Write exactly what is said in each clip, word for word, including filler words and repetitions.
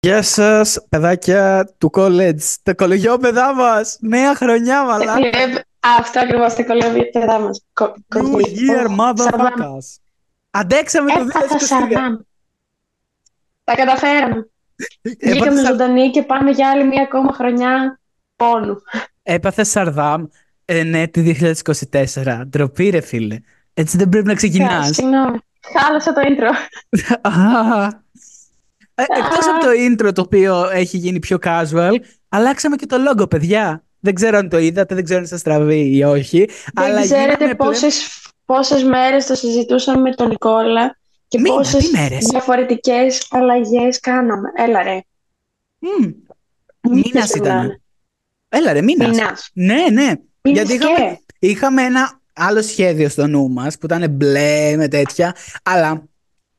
Γεια σας, παιδάκια του college, τα κολεγιόπαιδά μας, νέα χρονιά μαλάκα. Αυτό ακριβώς, τα κολεγιόπαιδά μας. New year, motherfuckers. Αντέξαμε το δύο χιλιάδες είκοσι τρία. Τα καταφέραμε. Βγήκαμε ζωντανοί και πάμε για άλλη μία ακόμα χρονιά πόνου. Έπαθε Σαρδάμ, ενέτη δύο χιλιάδες είκοσι τέσσερα. Ντροπή ρε φίλε, έτσι δεν πρέπει να ξεκινάς. Συγγνώμη, χάλασα το intro. Εκτός από το intro το οποίο έχει γίνει πιο casual, αλλάξαμε και το logo, παιδιά. Δεν ξέρω αν το είδατε, δεν ξέρω αν σας τραβεί ή όχι. Δεν αλλά ξέρετε πόσες, πόσες μέρες το συζητούσαμε με τον Νικόλα και μήνα, πόσες διαφορετικές αλλαγές κάναμε. Έλα ρε. Mm. Μήνας ήταν. Έλα ρε, μήνας. μήνας. Ναι, ναι. Μήνας γιατί είχαμε, είχαμε ένα άλλο σχέδιο στο νου μας που ήταν μπλε με τέτοια, αλλά...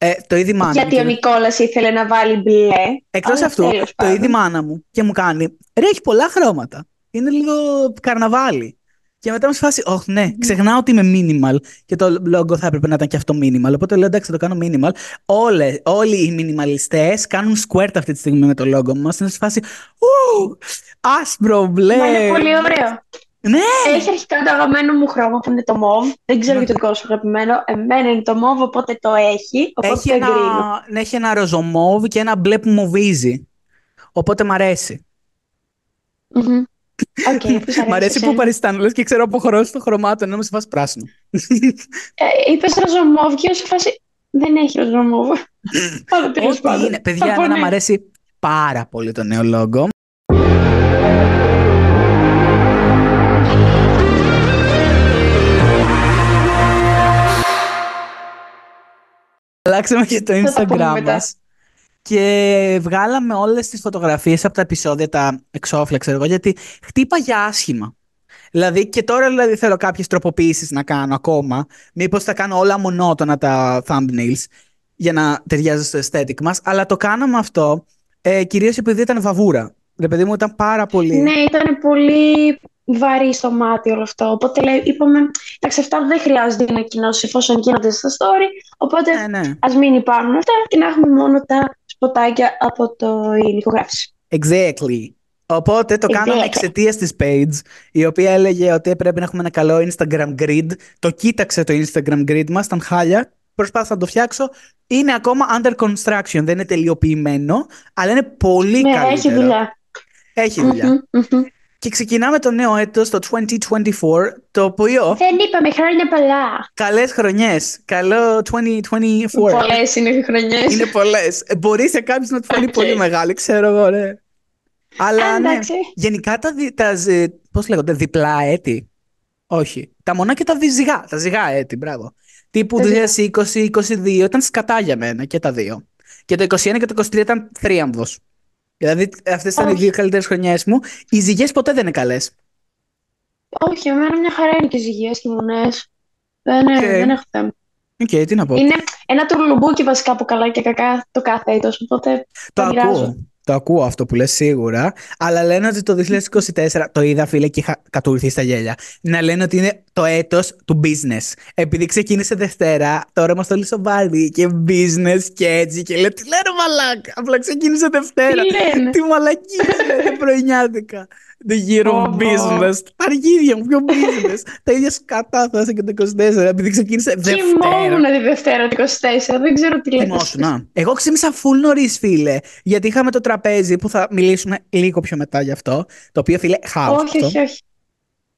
Ε, το είδη μάνα γιατί μου, ο Νικόλας ήθελε να βάλει μπλε. Εκτός αυτού, θέλεις, το είδη μάνα μου και μου κάνει ρε, έχει πολλά χρώματα. Είναι λίγο καρναβάλι. Και μετά μου σε φάση, όχι, ναι, ξεχνάω ότι είμαι minimal. Και το logo θα έπρεπε να ήταν και αυτό minimal. Οπότε λέω εντάξει, θα το κάνω minimal. Όλες, όλοι οι minimalistes κάνουν squirt αυτή τη στιγμή με το logo μας. Είναι σε φάση, ου, άσπρο μπλε. Μα είναι πολύ ωραίο. Ναι. Έχει αρχικά το αγαπημένο μου χρώμα που είναι το μοβ. Δεν ξέρω για το δικό σου αγαπημένο. Εμένα είναι το μοβ, οπότε το έχει. Οπότε έχει, το ένα, ναι, έχει ένα ροζομόβ και ένα μπλε που μοβίζει. Οπότε μ' αρέσει. Mm-hmm. Okay, μ' αρέσει που παριστάνω. Λες και ξέρω από χρώση των χρωμάτων. Ενώ είμαι σε φάση πράσινο. Ε, είπες ροζομόβ και σε φάση δεν έχει ροζομόβ. Άλλο τέλος πάντων. Παιδιά, εμένα μ' αρέσει πάρα πολύ το νέο logo. Αλλάξαμε και το Instagram μας και βγάλαμε όλες τις φωτογραφίες από τα επεισόδια, τα εξώφυλλα, ξέρω εγώ, γιατί χτύπα για άσχημα. Δηλαδή και τώρα δηλαδή, θέλω κάποιες τροποποιήσεις να κάνω ακόμα, μήπως θα κάνω όλα μονότονα τα thumbnails για να ταιριάζει στο aesthetic μας, αλλά το κάναμε αυτό ε, κυρίως επειδή ήταν βαβούρα. Ρε παιδί μου, ήταν πάρα πολύ... Ναι, ήταν πολύ... βαρύ στο μάτι όλο αυτό. Οπότε λέει, είπαμε, εντάξει, αυτά δεν χρειάζεται να ανακοινώσει εφόσον γίνονται στα story. Οπότε ε, ναι. ας μην υπάρχουν αυτά και να έχουμε μόνο τα σποτάκια από το υλικογράφηση. Exactly. Οπότε το exactly. κάναμε εξαιτίας της page, η οποία έλεγε ότι πρέπει να έχουμε ένα καλό Instagram grid. Το κοίταξε το Instagram grid μας, ήταν χάλια. Προσπάθησα να το φτιάξω. Είναι ακόμα under construction. Δεν είναι τελειοποιημένο, αλλά είναι πολύ ναι, καλύτερο. Έχει δουλειά. Έχει δουλειά. Mm-hmm, mm-hmm. Και ξεκινάμε το νέο έτος, το είκοσι είκοσι τέσσερα, το οποίο... Δεν είπαμε χρόνια πολλά. Καλές χρονιές. Καλό είκοσι είκοσι τέσσερα. Πολλές είναι οι χρονιές. Είναι πολλές. Μπορεί σε κάποιους να του φανεί okay. πολύ μεγάλη, ξέρω εγώ, ρε. Αλλά And ναι, okay. γενικά τα, τα, πώς λέγονται, διπλά έτη. Όχι. Τα μονά και τα διζυγά. Τα ζυγά έτη, μπράβο. Τύπου είκοσι είκοσι, είκοσι είκοσι δύο ήταν σκατά για μένα και τα δύο. Και το είκοσι ένα και το είκοσι τρία ήταν θρίαμβος. Δηλαδή, αυτές ήταν οι δύο καλύτερες χρονιές μου. Οι ζυγές ποτέ δεν είναι καλές. Όχι, εμένα μια χαρά είναι και ζυγές και μονές. Δεν, okay. δεν έχω θέμα. Οκ, okay, τι να πω. Είναι ένα τουρλουμπούκι βασικά από καλά και κακά το κάθε έτος. Οπότε το ακούω. Το ακούω αυτό που λες σίγουρα. Αλλά λένε ότι το δύο χιλιάδες είκοσι τέσσερα το είδα, φίλε, και είχα κατουρθεί στα γέλια. Να λένε ότι είναι το έτος του business. Επειδή ξεκίνησε Δευτέρα, τώρα είμαστε όλοι σοβαροί και business και έτσι. Και λέω, τι λένε μαλάκα. Απλά ξεκίνησε Δευτέρα. Τι μαλακία λένε πρωινιάτικα. The year of oh, business. Oh. Αργίδια μου, ποιο business. Τα ίδια σκατά θα είσαι και το είκοσι τέσσερα, επειδή ξεκίνησε Δευτέρα. Κοιμόμουν τη Δευτέρα το είκοσι τέσσερα, δεν ξέρω τι λέτε. Εγώ ξύμισα full νωρίς, φίλε, γιατί είχαμε το τραπέζι που θα μιλήσουμε λίγο πιο μετά γι' αυτό, το οποίο, φίλε, χάος. Όχι, όχι, όχι.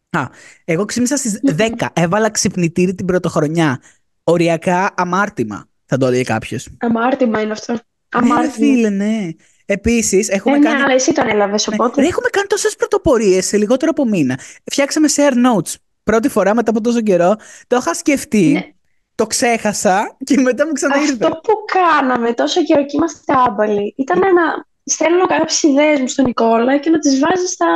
Α, εγώ ξύμισα στις δέκα, έβαλα ξυπνητήρι την πρωτοχρονιά. Οριακά αμάρτημα, θα το έλεγε κάποιο. Αμάρτημα είναι αυτό. Αμάρτημα. Ναι, φίλε, ναι. Επίσης, έχουμε, ναι, κάνει... ναι. έχουμε κάνει τόσες πρωτοπορίες σε λιγότερο από μήνα. Φτιάξαμε share notes. Πρώτη φορά μετά από τόσο καιρό. Το είχα σκεφτεί, ναι. το ξέχασα και μετά μου ξαναήρθε. Αυτό που κάναμε τόσο καιρό και είμαστε άμπαλοι ήταν να στέλνω κάποιες ιδέες μου στον Νικόλα και να τις βάζει στα,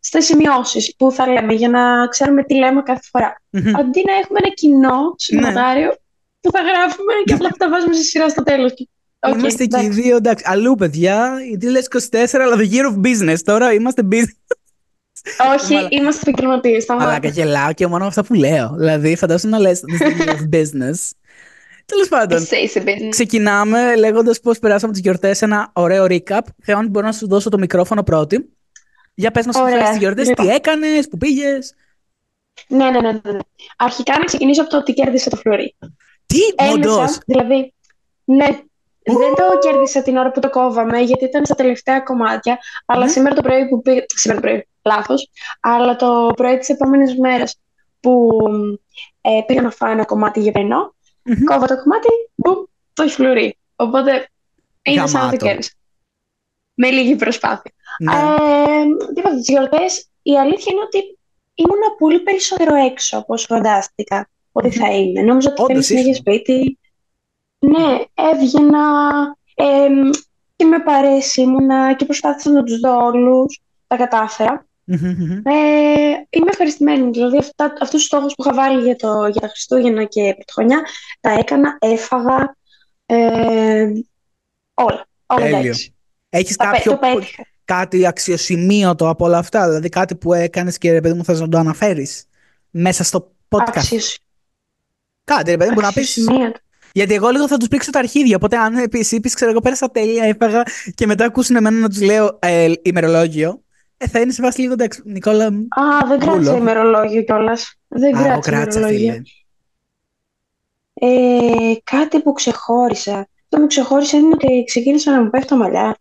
στα σημειώσεις που θα λέμε για να ξέρουμε τι λέμε κάθε φορά. Mm-hmm. Αντί να έχουμε ένα κοινό σημειωτάριο ναι. που θα γράφουμε και απλά τα βάζουμε σε σειρά στο τέλος. Okay, είμαστε και οι δύο, εντάξει, αλλού παιδιά, οι δύο χιλιάδες είκοσι τέσσερα, αλλά the year of business, τώρα είμαστε business. Όχι, είμαστε επικοινωνίες. Αλλά καγελάω και μόνο αυτά που λέω, δηλαδή φαντάζομαι να λες the year of business. Τέλος πάντων, ξεκινάμε λέγοντας πώς περάσαμε τις γιορτές, ένα ωραίο recap. Θεώνη, μπορώ να σου δώσω το μικρόφωνο πρώτη. Για πες μας πώς πέρασες τις γιορτές, λοιπόν, τι έκανες, που πήγες. Ναι, ναι, ναι, ναι. Αρχικά να ξεκινήσω από το ότι κέρδισα το φλουρί. Τι, όντως. Δηλαδή, ναι, Ου! δεν το κέρδισα την ώρα που το κόβαμε, γιατί ήταν στα τελευταία κομμάτια, αλλά ναι. σήμερα το πρωί που πήγα, σήμερα το πρωί, λάθος, αλλά το πρωί της επόμενης μέρας που ε, πήγα να φάω ένα κομμάτι για πρωινό, mm-hmm. κόβω το κομμάτι, μπουμ, το φλουρί. Οπότε, είναι σαν να το κέρδισα. Με λίγη προσπάθεια. Ναι. Ε, δηλαδή, τις γιορτές, η αλήθεια είναι ότι ήμουνα πολύ περισσότερο έξω από όσο φαντάστηκα ότι θα είμαι. Νόμιζα ότι θα είμαι συνέχεια σπίτι. Ναι, έβγαινα ε, και με παρέες ήμουνα και προσπάθησα να τους δω όλους. Τα κατάφερα. Mm-hmm. Ε, είμαι ευχαριστημένη. Δηλαδή, αυτά, αυτούς τους στόχους που είχα βάλει για, το, για τα Χριστούγεννα και Πρωτοχρονιά, τα έκανα, έφαγα. Ε, όλα. Όλα εντάξει. Έχεις τα κάποιο κάτι αξιοσημείωτο από όλα αυτά, δηλαδή κάτι που έκανες και ρε παιδί μου θες να το αναφέρεις μέσα στο podcast. Αξίωση. Κάτι ρε παιδί μου να πεις. Γιατί εγώ λίγο θα τους πήξω τα αρχίδια, οπότε αν επίσης είπες, ξέρω εγώ πέρασα τέλεια, έφαγα και μετά ακούσουν εμένα να τους λέω ε, ημερολόγιο, ε, θα είναι σε βάση λίγο εντάξει, Νικόλα. Α, δεν κράτησα ημερολόγιο κιόλας. Δεν κράτησα ημερολόγιο. Ε, κάτι που ξεχώρισα. Το που ξεχώρισα είναι ότι ξεκίνησα να μου πέφτω μαλλιά.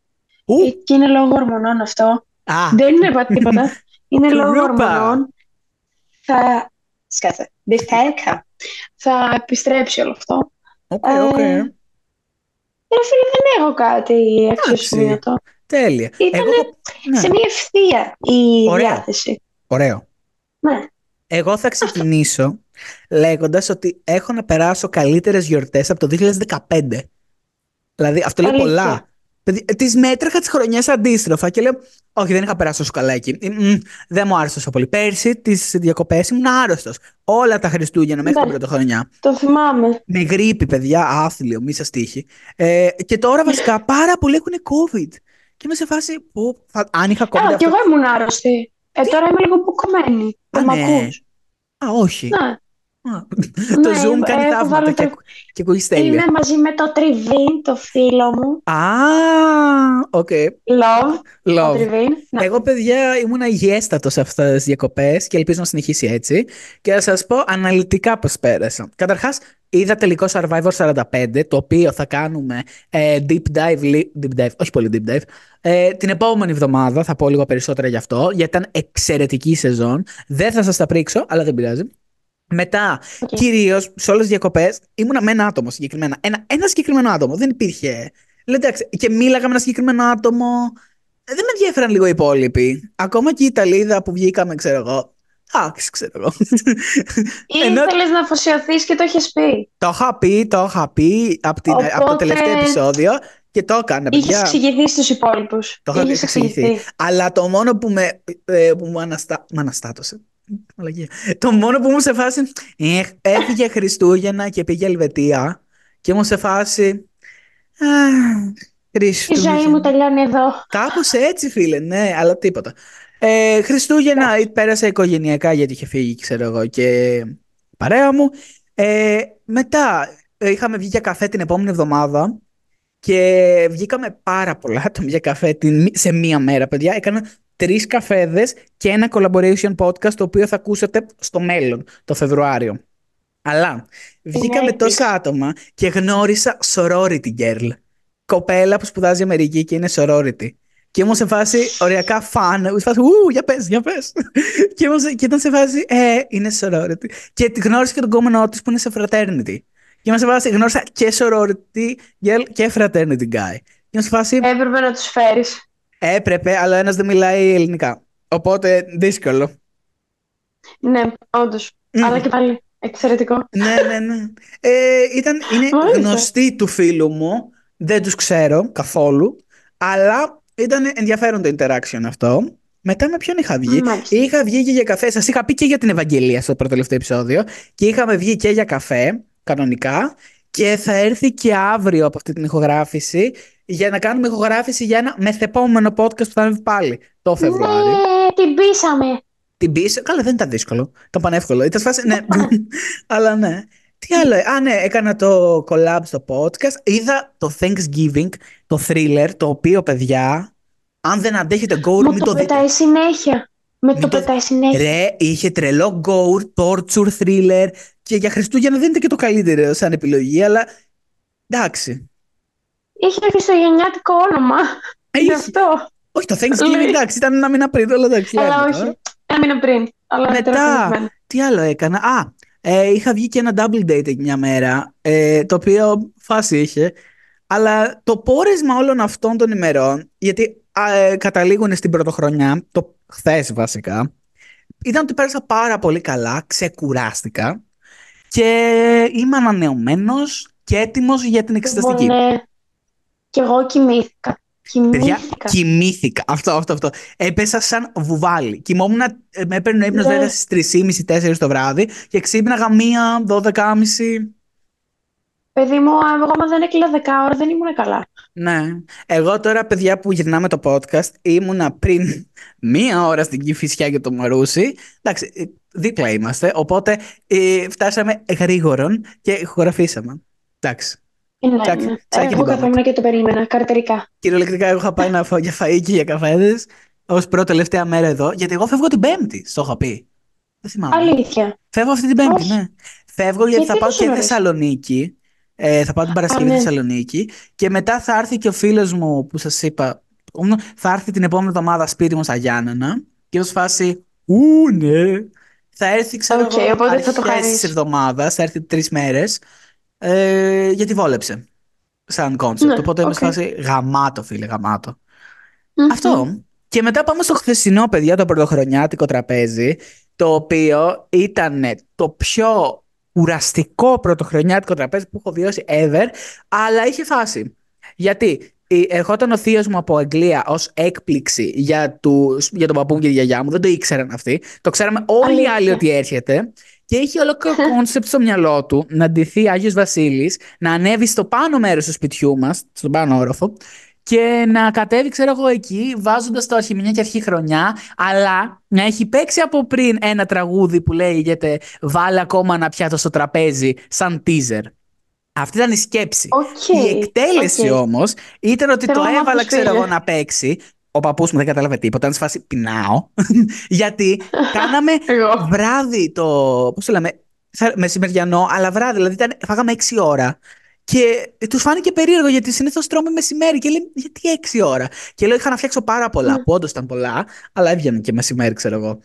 Ου. Και είναι λόγω ορμονών αυτό. Ah. Δεν είναι τίποτα. Είναι λόγω ορμονών. Θα. Σκάσε. Δευτέρα. Θα επιστρέψει όλο αυτό. Οκ, okay, οκ. Okay. Ε, δεν έχω κάτι αξιοσημείωτο. Τέλεια. Ήταν Εγώ... σε μια ευθεία η Ωραίο. διάθεση. Ωραίο. Ναι. Εγώ θα ξεκινήσω αυτό, λέγοντας ότι έχω να περάσω καλύτερες γιορτές από το δύο χιλιάδες δεκαπέντε. Δηλαδή, αυτό λέει πολλά. Τις μέτραχα τις χρονιές αντίστροφα και λέω: όχι, δεν είχα περάσει τόσο καλά εκεί. Δεν μου άρεσε τόσο πολύ. Πέρσι, τις διακοπές ήμουν άρρωστος. Όλα τα Χριστούγεννα μέχρι την Πρωτοχρονιά. Το θυμάμαι. Με γρήπη, παιδιά, άθλιο, μη σας τύχει. Ε, και τώρα βασικά πάρα πολλοί έχουν COVID. Και είμαι σε φάση που. Θα, αν είχα COVID. Α, αυτό... και εγώ ήμουν άρρωστη. Ε, τώρα είμαι λίγο πουκωμένη. Δεν μ' ακούς. Α, όχι. Να. Το ναι, Zoom κάνει θαύματα το... και ακούγεις τέλεια. Είμαι μαζί με το Τριβίν, το φίλο μου. Α, οκ. Okay. Love, Love. Τριβίν. Εγώ, παιδιά, ήμουν υγιέστατος σε αυτές τις διακοπές και ελπίζω να συνεχίσει έτσι. Και θα σας πω αναλυτικά πώς πέρασα. Καταρχάς, είδα τελικό Survivor σαράντα πέντε, το οποίο θα κάνουμε ε, deep, dive, deep dive, όχι πολύ deep dive, ε, την επόμενη εβδομάδα, θα πω λίγο περισσότερα γι' αυτό, γιατί ήταν εξαιρετική σεζόν. Δεν θα σας τα πρίξω, αλλά δεν πειράζει. Μετά, okay. κυρίως σε όλες τις διακοπές, ήμουνα με ένα άτομο συγκεκριμένα. Ένα, ένα συγκεκριμένο άτομο. Δεν υπήρχε. Λέτε, εντάξει, και μίλαγα με ένα συγκεκριμένο άτομο. Δεν με ενδιαφέραν λίγο οι υπόλοιποι. Ακόμα και η Ιταλίδα που βγήκαμε, ξέρω εγώ. Άξι, ξέρω εγώ. Ήθελες να αφοσιωθείς και το έχεις πει. Το είχα πει, το είχα πει από, την, Οπότε... από το τελευταίο επεισόδιο. Και το έκανα. Είχες εξηγηθεί στους υπόλοιπους. Το είχα εξηγηθεί. Αλλά το μόνο που με, ε, που μου αναστα... με αναστάτωσε. Το μόνο που μου σε φάση έφυγε Χριστούγεννα και πήγε Ελβετία και μου σε φάση Χριστούγεννα. Η ζωή μου τελειώνει εδώ. Κάπως έτσι, φίλε, ναι, αλλά τίποτα. ε, Χριστούγεννα πέρασα οικογενειακά γιατί είχε φύγει, ξέρω εγώ, και παρέα μου. ε, Μετά είχαμε βγει για καφέ την επόμενη εβδομάδα και βγήκαμε πάρα πολλά άτομα για καφέ σε μία μέρα, παιδιά. Έκανα τρεις καφέδες και ένα collaboration podcast, το οποίο θα ακούσετε στο μέλλον, το Φεβρουάριο. Αλλά βγήκαμε τόσα άτομα και γνώρισα sorority girl. Κοπέλα που σπουδάζει Αμερική και είναι sorority. Και ήμουν σε φάση οριακά φαν. Ήμουν σε φάση, ου, για πες, για πες. και, και ήταν σε φάση, ε, είναι sorority. Και γνώρισα και τον κόμενό της που είναι σε fraternity. Και ήμουν σε φάση, γνώρισα και sorority girl και fraternity guy. Και σε φάση, έπρεπε να τους φέρεις. Έπρεπε, αλλά ένας δεν μιλάει ελληνικά. Οπότε δύσκολο. Ναι, όντως. Mm. Αλλά και πάλι εξαιρετικό. Ναι, ναι, ναι. Ε, ήταν, είναι γνωστοί του φίλου μου. Δεν τους ξέρω καθόλου. Αλλά ήταν ενδιαφέρον το interaction αυτό. Μετά με ποιον είχα βγει. Μάλιστα. Είχα βγει και για καφέ. Σας είχα πει και για την Ευαγγελία στο προτελευταίο επεισόδιο. Και είχαμε βγει και για καφέ, κανονικά. Και θα έρθει και αύριο από αυτή την ηχογράφηση, για να κάνουμε ηχογράφηση για ένα μεθεπόμενο podcast που θα είναι πάλι το Φεβρουάριο. Ναι, την πείσαμε. Την πείσαμε. Καλά, δεν ήταν δύσκολο. Ήταν πανεύκολο. Ήταν σφάση. Ναι. Αλλά ναι. Τι Τι άλλο, α ναι, έκανα το collab στο podcast, είδα το Thanksgiving, το thriller, το οποίο, παιδιά, αν δεν αντέχετε gore, μην το δείτε. Με το πετάει συνέχεια. Με το πετάει συνέχεια. Ρε, είχε τρελό gore, torture, thriller και για Χριστούγεννα δεν ήταν και το καλύτερο σαν επιλογή, αλλά εντάξει. Είχε χριστουγεννιάτικο όνομα, γι' αυτό. Όχι, το Thanksgiving, εντάξει, ήταν ένα μήνα πριν, αλλά εντάξει. Αλλά όχι, ένα μήνα πριν. Μετά, τι άλλο έκανα, α, ε, είχα βγει και ένα double date μια μέρα, ε, το οποίο φάση είχε, αλλά το πόρισμα όλων αυτών των ημερών, γιατί ε, καταλήγουν στην πρωτοχρονιά, το χθες βασικά, ήταν ότι πέρασα πάρα πολύ καλά, ξεκουράστηκα και είμαι ανανεωμένος και έτοιμος για την εξεταστική. Ναι, και εγώ κοιμήθηκα. Κοιμήθηκα. Παιδιά, κοιμήθηκα. Αυτό, αυτό, αυτό. Έπεσα σαν βουβάλι. Κοιμόμουν, με έπαιρνε ύπνος yeah. βέβαια στις τρεις και μισή με τέσσερις το βράδυ και ξύπναγα μία, δώδεκα και μισή. Παιδί μου, εγώ άμα δεν έκλεινα δέκα ώρα δεν ήμουν καλά. Ναι. Εγώ τώρα, παιδιά που γυρνάμε το podcast, ήμουνα πριν μία ώρα στην Κηφισιά και το Μαρούσι. Εντάξει, δίπλα είμαστε. Οπότε ε, φτάσαμε γρήγορον και χωραφίσαμε. Εντάξει. Ναι, Τσάκ, ναι. Εγώ καθόμουν και το περίμενα, καρτερικά. Κυριολεκτικά, εγώ είχα πάει να φάω για φαΐ και για καφέδες ως πρώτη τελευταία μέρα εδώ, γιατί εγώ φεύγω την Πέμπτη, στο είχα πει. Δεν θυμάμαι. Αλήθεια. Φεύγω αυτή την Πέμπτη, όχι. Ναι. Φεύγω γιατί θα πάω και Θεσσαλονίκη. Ε, θα πάω την Παρασκευή ναι. Θεσσαλονίκη και μετά θα έρθει και ο φίλος μου που σας είπα. Θα έρθει την επόμενη εβδομάδα σπίτι μου στα Γιάννενα και ως φάση. Ού, ναι. Θα έρθει ξανά αρχές τη εβδομάδα, θα έρθει τρεις μέρες. Ε, γιατί βόλεψε σαν κόνσεπτ. Ναι, οπότε okay. είμαι σε φάση γαμάτο, φίλε, γαμάτο. Mm-hmm. Αυτό. Και μετά πάμε στο χθεσινό, παιδιά, το πρωτοχρονιάτικο τραπέζι, το οποίο ήταν το πιο κουραστικό πρωτοχρονιάτικο τραπέζι που έχω βιώσει ever, αλλά είχε φάση. Γιατί ερχόταν ο θείος μου από Αγγλία ως έκπληξη για, του, για τον παππού μου και τη γιαγιά μου, δεν το ήξεραν αυτοί. Το ξέραμε όλοι οι άλλοι ότι έρχεται. Και είχε ολόκληρο κόνσεπτ στο μυαλό του να ντυθεί Άγιος Βασίλης, να ανέβει στο πάνω μέρος του σπιτιού μας, στον πάνω όροφο, και να κατέβει, ξέρω εγώ, εκεί, βάζοντας το αρχιμηνιά και αρχή χρονιά, αλλά να έχει παίξει από πριν ένα τραγούδι που λέγεται «Βάλε ακόμα ένα πιάτο στο τραπέζι», σαν teaser. Αυτή ήταν η σκέψη. Okay. Η εκτέλεση okay. όμως ήταν ότι Θέλω το έβαλα, ξέρω εγώ, να παίξει. Ο παππούς μου δεν κατάλαβε τίποτα, ήταν σε φάση πεινάω. Γιατί κάναμε βράδυ το. Πώς το λέμε, μεσημεριανό, αλλά βράδυ, δηλαδή ήταν, φάγαμε έξι ώρα. Και τους φάνηκε περίεργο γιατί συνήθως τρώμε μεσημέρι. Και λέει, γιατί έξι ώρα. Και λέω, είχα να φτιάξω πάρα πολλά, mm. που όντως ήταν πολλά, αλλά έβγαιναν και μεσημέρι, ξέρω εγώ.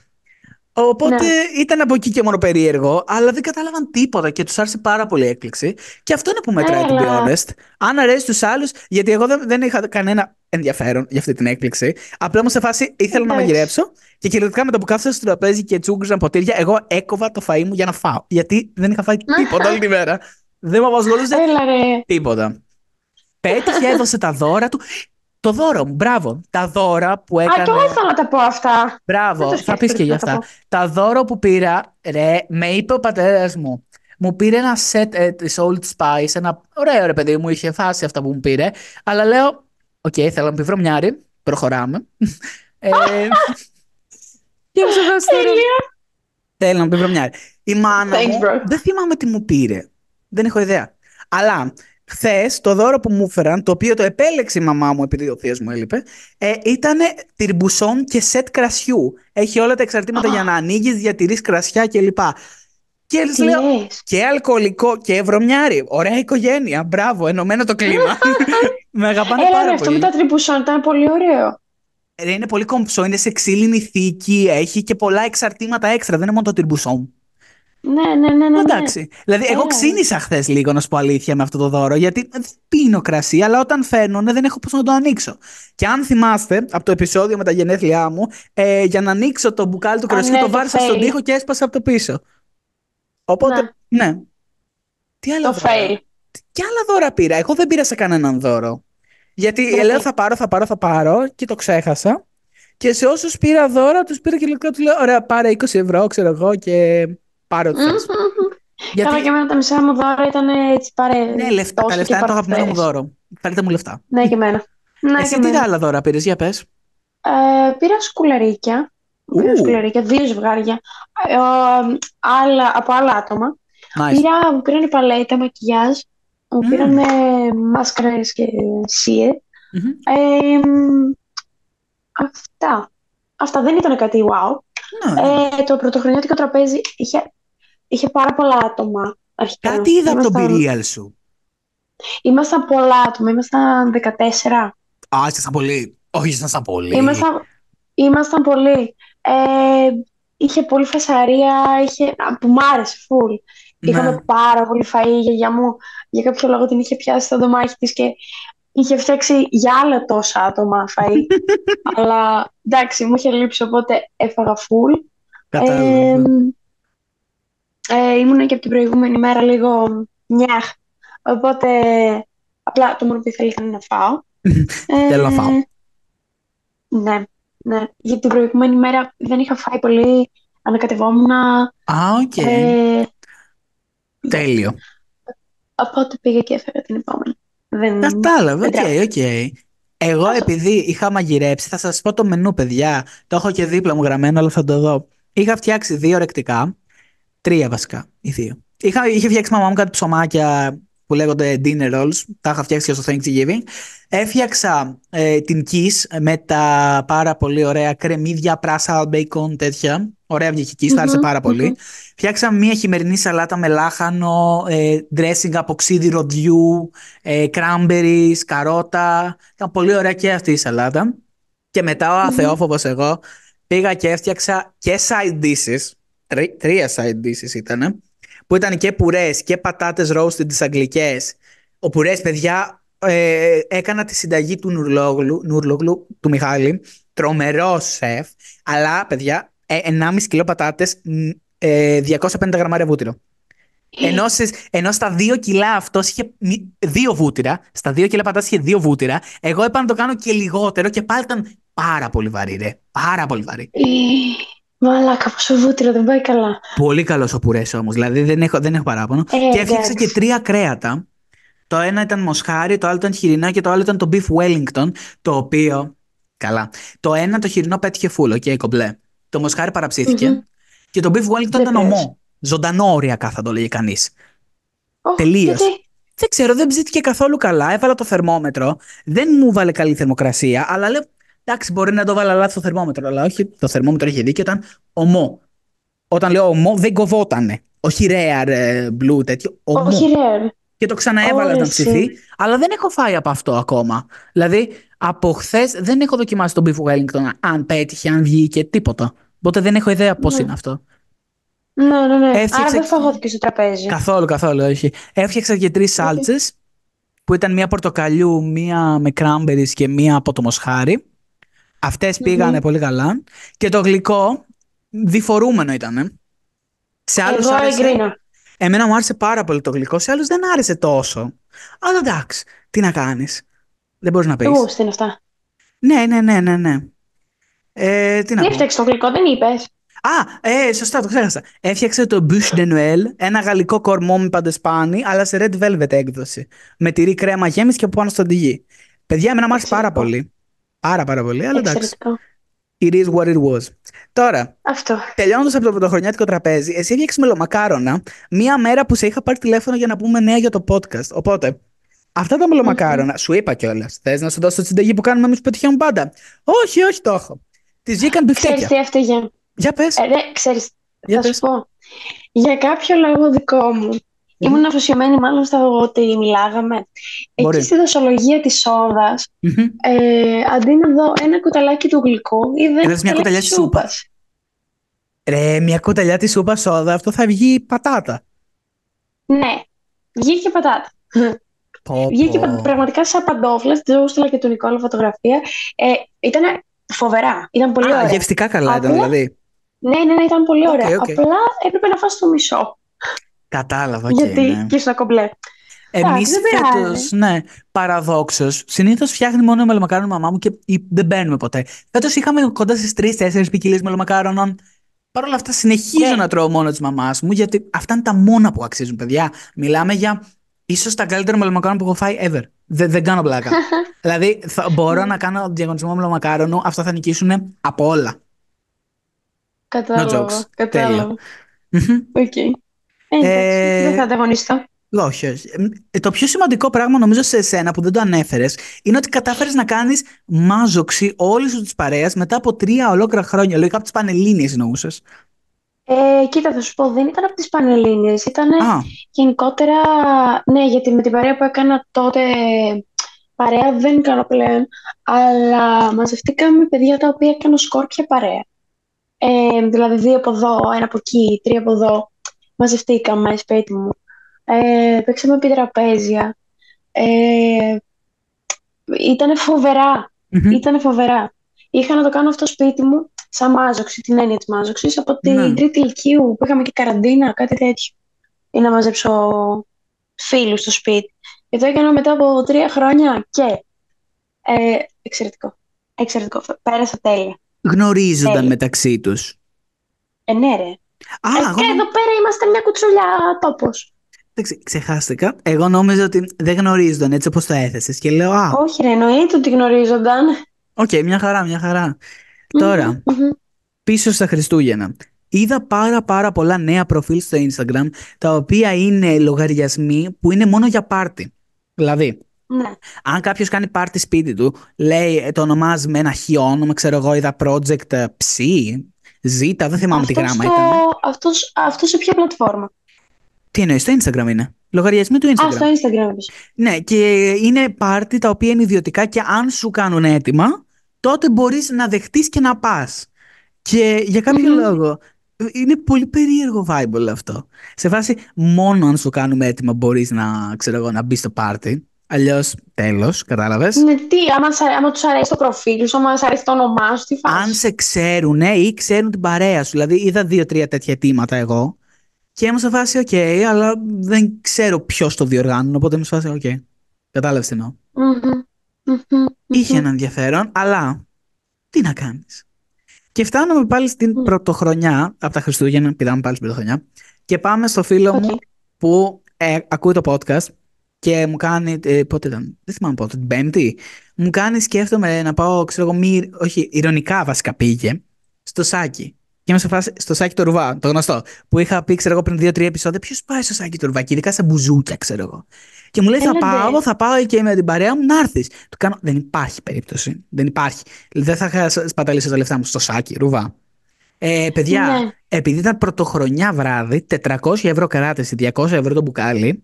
Οπότε ναι. ήταν από εκεί και μόνο περίεργο, αλλά δεν κατάλαβαν τίποτα και τους άρεσε πάρα πολύ η έκπληξη. Και αυτό είναι που μετράει, to be honest. Αν αρέσει τους άλλους, γιατί εγώ δεν είχα κανένα ενδιαφέρον για αυτή την έκπληξη. Απλά όμως σε φάση ήθελα να μαγειρέψω και κυριολεκτικά με το που κάθισα στο τραπέζι και τσούγκριζαν ποτήρια, εγώ έκοβα το φαΐ μου για να φάω. Γιατί δεν είχα φάει τίποτα όλη τη μέρα. Δεν μου απασχολούσε τίποτα. Πέτυχε, έδωσε τα δώρα του. Το δώρο μου, μπράβο. Τα δώρα που έκανε. Α, και εγώ ήθελα να τα πω αυτά. Μπράβο, θα πεις και για αυτά. Τα, τα δώρα που πήρα, ρε, με είπε ο πατέρας μου. Μου πήρε ένα set ε, της Old Spice, ένα ωραίο ρε παιδί μου, είχε φάσει αυτά που μου πήρε. Αλλά λέω, οκ, okay, θέλω να πει βρωμιάρι, προχωράμε. ε, και μου σε δώσει θέλω να πει βρωμιάρι. Η μάνα Thanks, μου, bro. δεν θυμάμαι τι μου πήρε. Δεν έχω ιδέα. Αλλά... Χθες, το δώρο που μου έφεραν, το οποίο το επέλεξε η μαμά μου επειδή ο θείος μου έλειπε, ε, ήταν τυρμπουσόν και σετ κρασιού. Έχει όλα τα εξαρτήματα oh. για να ανοίγεις, διατηρείς κρασιά κλπ. Και yes. λέω και αλκοολικό και βρωμιάρι. Ωραία οικογένεια. Μπράβο, ενωμένο το κλίμα. Με αγαπάνε Έλα, πάρα ρε, πολύ. Αυτό με τα τυρμπουσόν ήταν πολύ ωραίο. Ε, είναι πολύ κομψό, είναι σε ξύλινη θήκη, έχει και πολλά εξαρτήματα έξτρα. Δεν είναι μόνο το τυρμπουσόν. Ναι, ναι, ναι, ναι. Εντάξει. Ναι. Δηλαδή, εγώ ξύνησα χθες λίγο, να σου πω αλήθεια, με αυτό το δώρο, γιατί δεν πίνω κρασί, αλλά όταν φέρνουνε δεν έχω πώς να το ανοίξω. Και αν θυμάστε από το επεισόδιο με τα γενέθλιά μου, ε, για να ανοίξω το μπουκάλι του κρασιού, ναι, το βάρισα στον τοίχο και έσπασα από το πίσω. Οπότε, ναι. ναι. Τι άλλα το δώρα. Fail. Τι άλλα δώρα πήρα. Εγώ δεν πήρα σε κανέναν δώρο. Γιατί το λέω, fail. θα πάρω, θα πάρω, θα πάρω και το ξέχασα. Και σε όσους πήρα δώρα, τους πήρα και λεπτά, του λέω, ωραία, πάρε είκοσι ευρώ, ξέρω εγώ και. Πάρω mm-hmm. Γιατί... Καλά και εμένα τα μισά μου δώρα ήταν έτσι πάρε. Ναι, λεφτά, τα λεφτά είναι το αγαπημένο μου δώρο. Πάρετε μου λεφτά. Ναι, και εμένα. Ναι, εσύ τι άλλα δώρα πήρες, για πες. Ε, πήρα σκουλαρίκια. Πήρα σκουλαρίκια, δύο ζευγάρια. Ε, ε, από άλλα άτομα. Nice. Πήρα, μου πήραν παλέτα, μακιγιάζ, μου mm. πήραν μάσκαρες και σίε. Mm-hmm. Ε, αυτά. Αυτά δεν ήταν κάτι wow. No. Ε, το πρωτοχρονιάτικο τραπέζι είχε, είχε πάρα πολλά άτομα αρχικά. Κάτι είδα από τον πυρία σου. Ήμασταν πολλά άτομα, ήμασταν δεκατέσσερα. Α, ήσασταν πολύ. Όχι, ήσασταν πολύ. Ήμασταν, ήμασταν πολύ. Ε, είχε πολύ φασαρία, είχε, που μ' άρεσε, φουλ. Ναι. Είχαμε πάρα πολύ φαΐ, η γιαγιά μου για κάποιο λόγο την είχε πιάσει στο δωμάκι της και είχε φτιάξει για άλλα τόσα άτομα φαΐ. Αλλά εντάξει, μου είχε λείψει, οπότε έφαγα φουλ. Ε, ε, ήμουν και από την προηγούμενη μέρα λίγο νιάχ. Οπότε, απλά το μόνο που ήθελα ήταν να φάω. Θέλω να φάω. Ναι, ναι. Γιατί την προηγούμενη μέρα δεν είχα φάει πολύ, ανακατευόμουν. Α, οκ. Okay. Ε, Τέλειο. Οπότε πήγα και έφερα την επόμενη. Κατάλαβα, οκ, οκ. Εγώ αυτό. Επειδή είχα μαγειρέψει, θα σας πω το μενού, παιδιά. Το έχω και δίπλα μου γραμμένο, αλλά θα το δω. Είχα φτιάξει δύο ρεκτικά, τρία βασικά, οι δύο. Είχα, είχε φτιάξει μαμά μου κάτι ψωμάκια που λέγονται dinner rolls, τα είχα φτιάξει και στο Thanksgiving. Έφτιαξα ε, την Kiss με τα πάρα πολύ ωραία κρεμμύδια, πράσα, bacon, τέτοια. Ωραία βγήκε η Kiss, mm-hmm, άρεσε πάρα πολύ. Mm-hmm. Φτιάξα μια χειμερινή σαλάτα με λάχανο, ε, dressing από ξύδι ροδιού, ε, cranberries, καρότα. Ήταν πολύ ωραία και αυτή η σαλάτα. Και μετά ο mm-hmm. αθεόφοβος εγώ πήγα και έφτιαξα και side dishes. Τρι, τρία side dishes ήτανε. Που ήταν και πουρές και πατάτες roasted τις αγγλικές. Ο πουρές, παιδιά, ε, έκανα τη συνταγή του Νουρλόγλου, Νουρλόγλου του Μιχάλη, τρομερό σεφ, αλλά, παιδιά, ε, ενάμιση κιλό πατάτες, ε, διακόσια πενήντα γραμμάρια βούτυρο. Ενώ, σε, ενώ στα δύο κιλά αυτός είχε δύο βούτυρα, στα δύο κιλά πατάτες είχε δύο βούτυρα, εγώ έπανα να το κάνω και λιγότερο και πάλι ήταν πάρα πολύ βαρύ, ρε, πάρα πολύ βαρύ. Μαλάκα, πόσο βούτυρο, δεν πάει καλά. Πολύ καλό ο πουρές όμως, δηλαδή δεν έχω, δεν έχω παράπονο. Ε, και έφτιαξα και τρία κρέατα. Το ένα ήταν μοσχάρι, το άλλο ήταν χοιρινά και το άλλο ήταν το Beef Wellington, το οποίο. Καλά. Το ένα το χοιρινό πέτυχε φούλο και okay, κομπλέ. Το μοσχάρι παραψήθηκε. Mm-hmm. Και το Beef Wellington δεν ήταν ομό. Ζωντανό οριακά θα το λέγει κανείς. Oh, τελείως. Γιατί? Δεν ξέρω, δεν ψήθηκε καθόλου καλά. Έβαλα το θερμόμετρο. Δεν μου βάλε καλή θερμοκρασία, αλλά λέω. Εντάξει, μπορεί να το βάλω λάθος το θερμόμετρο, αλλά όχι, το θερμόμετρο είχε δίκιο, ήταν ομό. Όταν λέω ομό, δεν κοβότανε. Όχι rare, blue, τέτοιο. Ομό. Όχι rare. Και το ξαναέβαλα να ψηθεί, αλλά δεν έχω φάει από αυτό ακόμα. Δηλαδή, από χθες δεν έχω δοκιμάσει τον Beef Wellington, αν πέτυχε, αν βγήκε, τίποτα. Οπότε δεν έχω ιδέα πώς ναι. είναι αυτό. Ναι, ναι, ναι. Έφτιαξα... Άρα δεν φαγώθηκε στο τραπέζι. Καθόλου, καθόλου, όχι. Έφτιαξα και τρεις σάλτσες, που ήταν μία πορτοκαλιού, μία με cranberries και μία από το μοσχάρι. Αυτές πήγανε mm-hmm. πολύ καλά. Και το γλυκό διφορούμενο ήτανε. Σε άλλους εγώ άρεσε... εγκρίνω. Εμένα μου άρεσε πάρα πολύ το γλυκό. Σε άλλους δεν άρεσε τόσο. Αλλά εντάξει, τι να κάνεις. Δεν μπορείς να πεις. Γούστι είναι αυτά. Ναι, ναι, ναι, ναι, ναι. Ε, τι να έφτιαξε το γλυκό, δεν είπες. Α, ε, σωστά, το ξέχασα. Έφτιαξε το Bush de Noël, ένα γαλλικό κορμό με παντεσπάνι, αλλά σε red velvet έκδοση. Με τυρί κρέμα γέμιση και από πάνω στον τυγί. Παιδιά, εμένα μου άρεσε πάρα πολύ. Άρα πάρα πολύ, αλλά εντάξει. It is what it was. Τώρα, αυτό. Τελειώνοντας από το πρωτοχρονιάτικο τραπέζι, εσύ έφτιαξες μελομακάρονα μία μέρα που σε είχα πάρει τηλέφωνο για να πούμε νέα για το podcast. Οπότε, αυτά τα μελομακάρονα, mm-hmm. σου είπα κιόλας. Θες να σου δώσω τη συνταγή που κάνουμε εμείς που πετυχαίνουμε πάντα. Όχι, όχι, το έχω. Τις βγήκαν μπιφτέκια. Ξέρεις τι έφταιγε. Για πες. Ε, ρε, ξέρεις, για θα πες. Σου πω. Για κάποιο λόγο δικό μου. Mm. Ήμουν αφοσιωμένη μάλλον στο ότι μιλάγαμε. Μπορεί. Εκεί στη δοσολογία της σόδας, mm-hmm. ε, αντί να δω ένα κουταλάκι του γλυκού, είδα ένα κουταλάκι της σούπας. Ρε, μια κουταλιά της σούπας σόδα, αυτό θα βγει πατάτα. Ναι, βγήκε πατάτα. Πω, πω. Βγήκε πραγματικά σαν παντόφλες, της έστειλα και του Νικόλα φωτογραφία. Ε, ήταν φοβερά, ήταν πολύ Α, ωραία. Γευστικά καλά ήταν δηλαδή. Ναι, ναι, ναι, ήταν πολύ okay, ωραία. Okay. Απλά έπρεπε να φας το μισό. Κατάλαβα. Γιατί και, ναι. και στα κομπλέ. Εμείς φέτος, ναι, παραδόξως, συνήθως φτιάχνει μόνο μελομακάρονα μαμά μου και δεν μπαίνουμε ποτέ. Φέτος είχαμε κοντά στις τρεις τέσσερις ποικιλίες μελομακάρονων. Παρ' όλα αυτά, συνεχίζω yeah. να τρώω μόνο της μαμάς μου, γιατί αυτά είναι τα μόνα που αξίζουν, παιδιά. Μιλάμε για ίσως τα καλύτερα μελομακάρονα που έχω φάει ever. Δεν, δεν κάνω πλάκα. Δηλαδή, θα μπορώ να κάνω διαγωνισμό μελομακάρονου, αυτά θα νικήσουν από όλα. Κατάλαβα. No jokes. Κατάλαβα. Okay. Ε, δεν θα ανταγωνιστώ. Όχι. Το πιο σημαντικό πράγμα νομίζω σε εσένα που δεν το ανέφερες είναι ότι κατάφερες να κάνεις μάζοξη όλη σου τη παρέα μετά από τρία ολόκληρα χρόνια. Λογικά από τις Πανελλήνιες εννοούσες. Ε, κοίτα, θα σου πω, δεν ήταν από τις Πανελλήνιες. Ήταν γενικότερα. Ναι, γιατί με την παρέα που έκανα τότε. Παρέα δεν κάνω πλέον. Αλλά μαζευτήκαμε παιδιά τα οποία έκανα σκόρπια παρέα. Ε, δηλαδή, δύο από εδώ, ένα από εκεί, τρία από εδώ. Μαζευτήκαμε σπίτι μου. Ε, παίξαμε επί τραπέζια. Ε, ήτανε φοβερά. Mm-hmm. Ήτανε φοβερά. Είχα να το κάνω αυτό σπίτι μου, σαν μάζοξη, την έννοια της μάζοξης, από την τρίτη mm. ηλικίου που είχαμε και καραντίνα, κάτι τέτοιο. Ή να μαζέψω φίλους στο σπίτι. Και το έκανα μετά από τρία χρόνια και. Ε, εξαιρετικό. Εξαιρετικό. Πέρασα τέλεια. Γνωρίζονταν τέλεια. Μεταξύ τους. Ε, ναι, ρε. Α, ε, εγώ... εδώ πέρα είμαστε μια κουτσουλιά τόπος. Ξεχάστηκα. Εγώ νόμιζα ότι δεν γνωρίζονταν έτσι όπως το έθεσες και λέω α. Όχι, εννοείται ότι γνωρίζονταν. Οκ, okay, μια χαρά, μια χαρά. Mm-hmm. Τώρα, mm-hmm. πίσω στα Χριστούγεννα. Είδα πάρα πάρα πολλά νέα προφίλ στο Instagram, τα οποία είναι λογαριασμοί που είναι μόνο για πάρτι. Δηλαδή, ναι. αν κάποιος κάνει πάρτι σπίτι του, λέει, το ονομάζει με ένα χι όνομα, ξέρω εγώ, είδα project ψι, ζήτα, δεν θυμάμαι αυτός τι γράμμα στο... ήταν. Αυτός, αυτός σε ποια πλατφόρμα? Τι εννοείς, στο Instagram είναι. Λογαριασμοί του Instagram. Α, στο Instagram. Ναι, και είναι πάρτι τα οποία είναι ιδιωτικά και αν σου κάνουν έτοιμα, τότε μπορείς να δεχτείς και να πας. Και για κάποιο mm-hmm. λόγο, είναι πολύ περίεργο vibe όλο αυτό. Σε φάση, μόνο αν σου κάνουμε έτοιμα μπορείς να, ξέρω εγώ, να μπεις στο πάρτι. Αλλιώς, τέλος, κατάλαβες. Ναι, τι, άμα, άμα τους αρέσει το προφίλ σου, άμα τους αρέσει το όνομά σου, τι φάση. Αν σε ξέρουν ναι, ή ξέρουν την παρέα σου. Δηλαδή, είδα δύο-τρία τέτοια αιτήματα εγώ. Και ήμουν σε φάση, οκ, okay, αλλά δεν ξέρω ποιος το διοργάνουν, οπότε ήμουν σε φάση, οκ. Okay. Κατάλαβες τι εννοώ. Mm-hmm. Mm-hmm. Είχε ένα ενδιαφέρον, αλλά τι να κάνεις. Και φτάνουμε πάλι στην mm. πρωτοχρονιά, από τα Χριστούγεννα, πηδάμε πάλι στην πρωτοχρονιά, και πάμε στο φίλο okay. μου που ε, ακούει το podcast και μου κάνει, ε, πότε ήταν, δεν θυμάμαι πότε, την Πέμπτη, μου κάνει σκέφτομαι να πάω, ξέρω εγώ, μη, όχι, ειρωνικά βασικά πήγε, στο Σάκι. Και είμαι σε φάση στο Σάκι το Ρουβά, το γνωστό, που είχα πει, ξέρω εγώ, πριν δύο-τρία επεισόδια. Ποιος πάει στο Σάκι το Ρουβά, και ειδικά σε μπουζούκια, ξέρω εγώ. Και μου λέει, θα πάω, θα πάω και με την παρέα μου να έρθεις. Του κάνω, δεν υπάρχει περίπτωση. Δεν υπάρχει. Δεν θα σπαταλήσω τα λεφτά μου στο Σάκι Ρουβά. Ε, παιδιά, ναι. επειδή ήταν πρωτοχρονιά βράδυ, τετρακόσια ευρώ κράτηση, διακόσια ευρώ το μπουκάλι.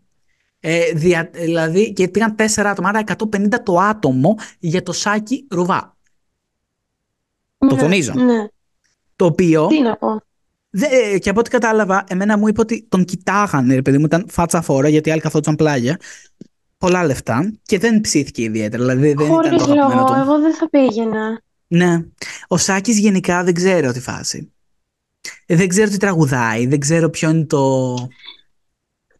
Ε, δια, δηλαδή, και πήγαν τέσσερα άτομα, άρα εκατόν πενήντα το άτομο για το Σάκι Ρουβά. Ναι, το τονίζω. Ναι. Το οποίο. Τι να πω. Δε, και από ό,τι κατάλαβα, εμένα μου είπε ότι τον κοιτάγανε, ρε παιδί μου, ήταν φάτσα φόρα, γιατί άλλοι καθόντουσαν πλάγια. Πολλά λεφτά και δεν ψήθηκε ιδιαίτερα. Δηλαδή δεν χωρίς ήταν το αγαπημένο του. Εγώ δεν θα πήγαινα. Ναι. Ο Σάκης γενικά δεν ξέρω τη φάση. Δεν ξέρω τι τραγουδάει, δεν ξέρω ποιο είναι το.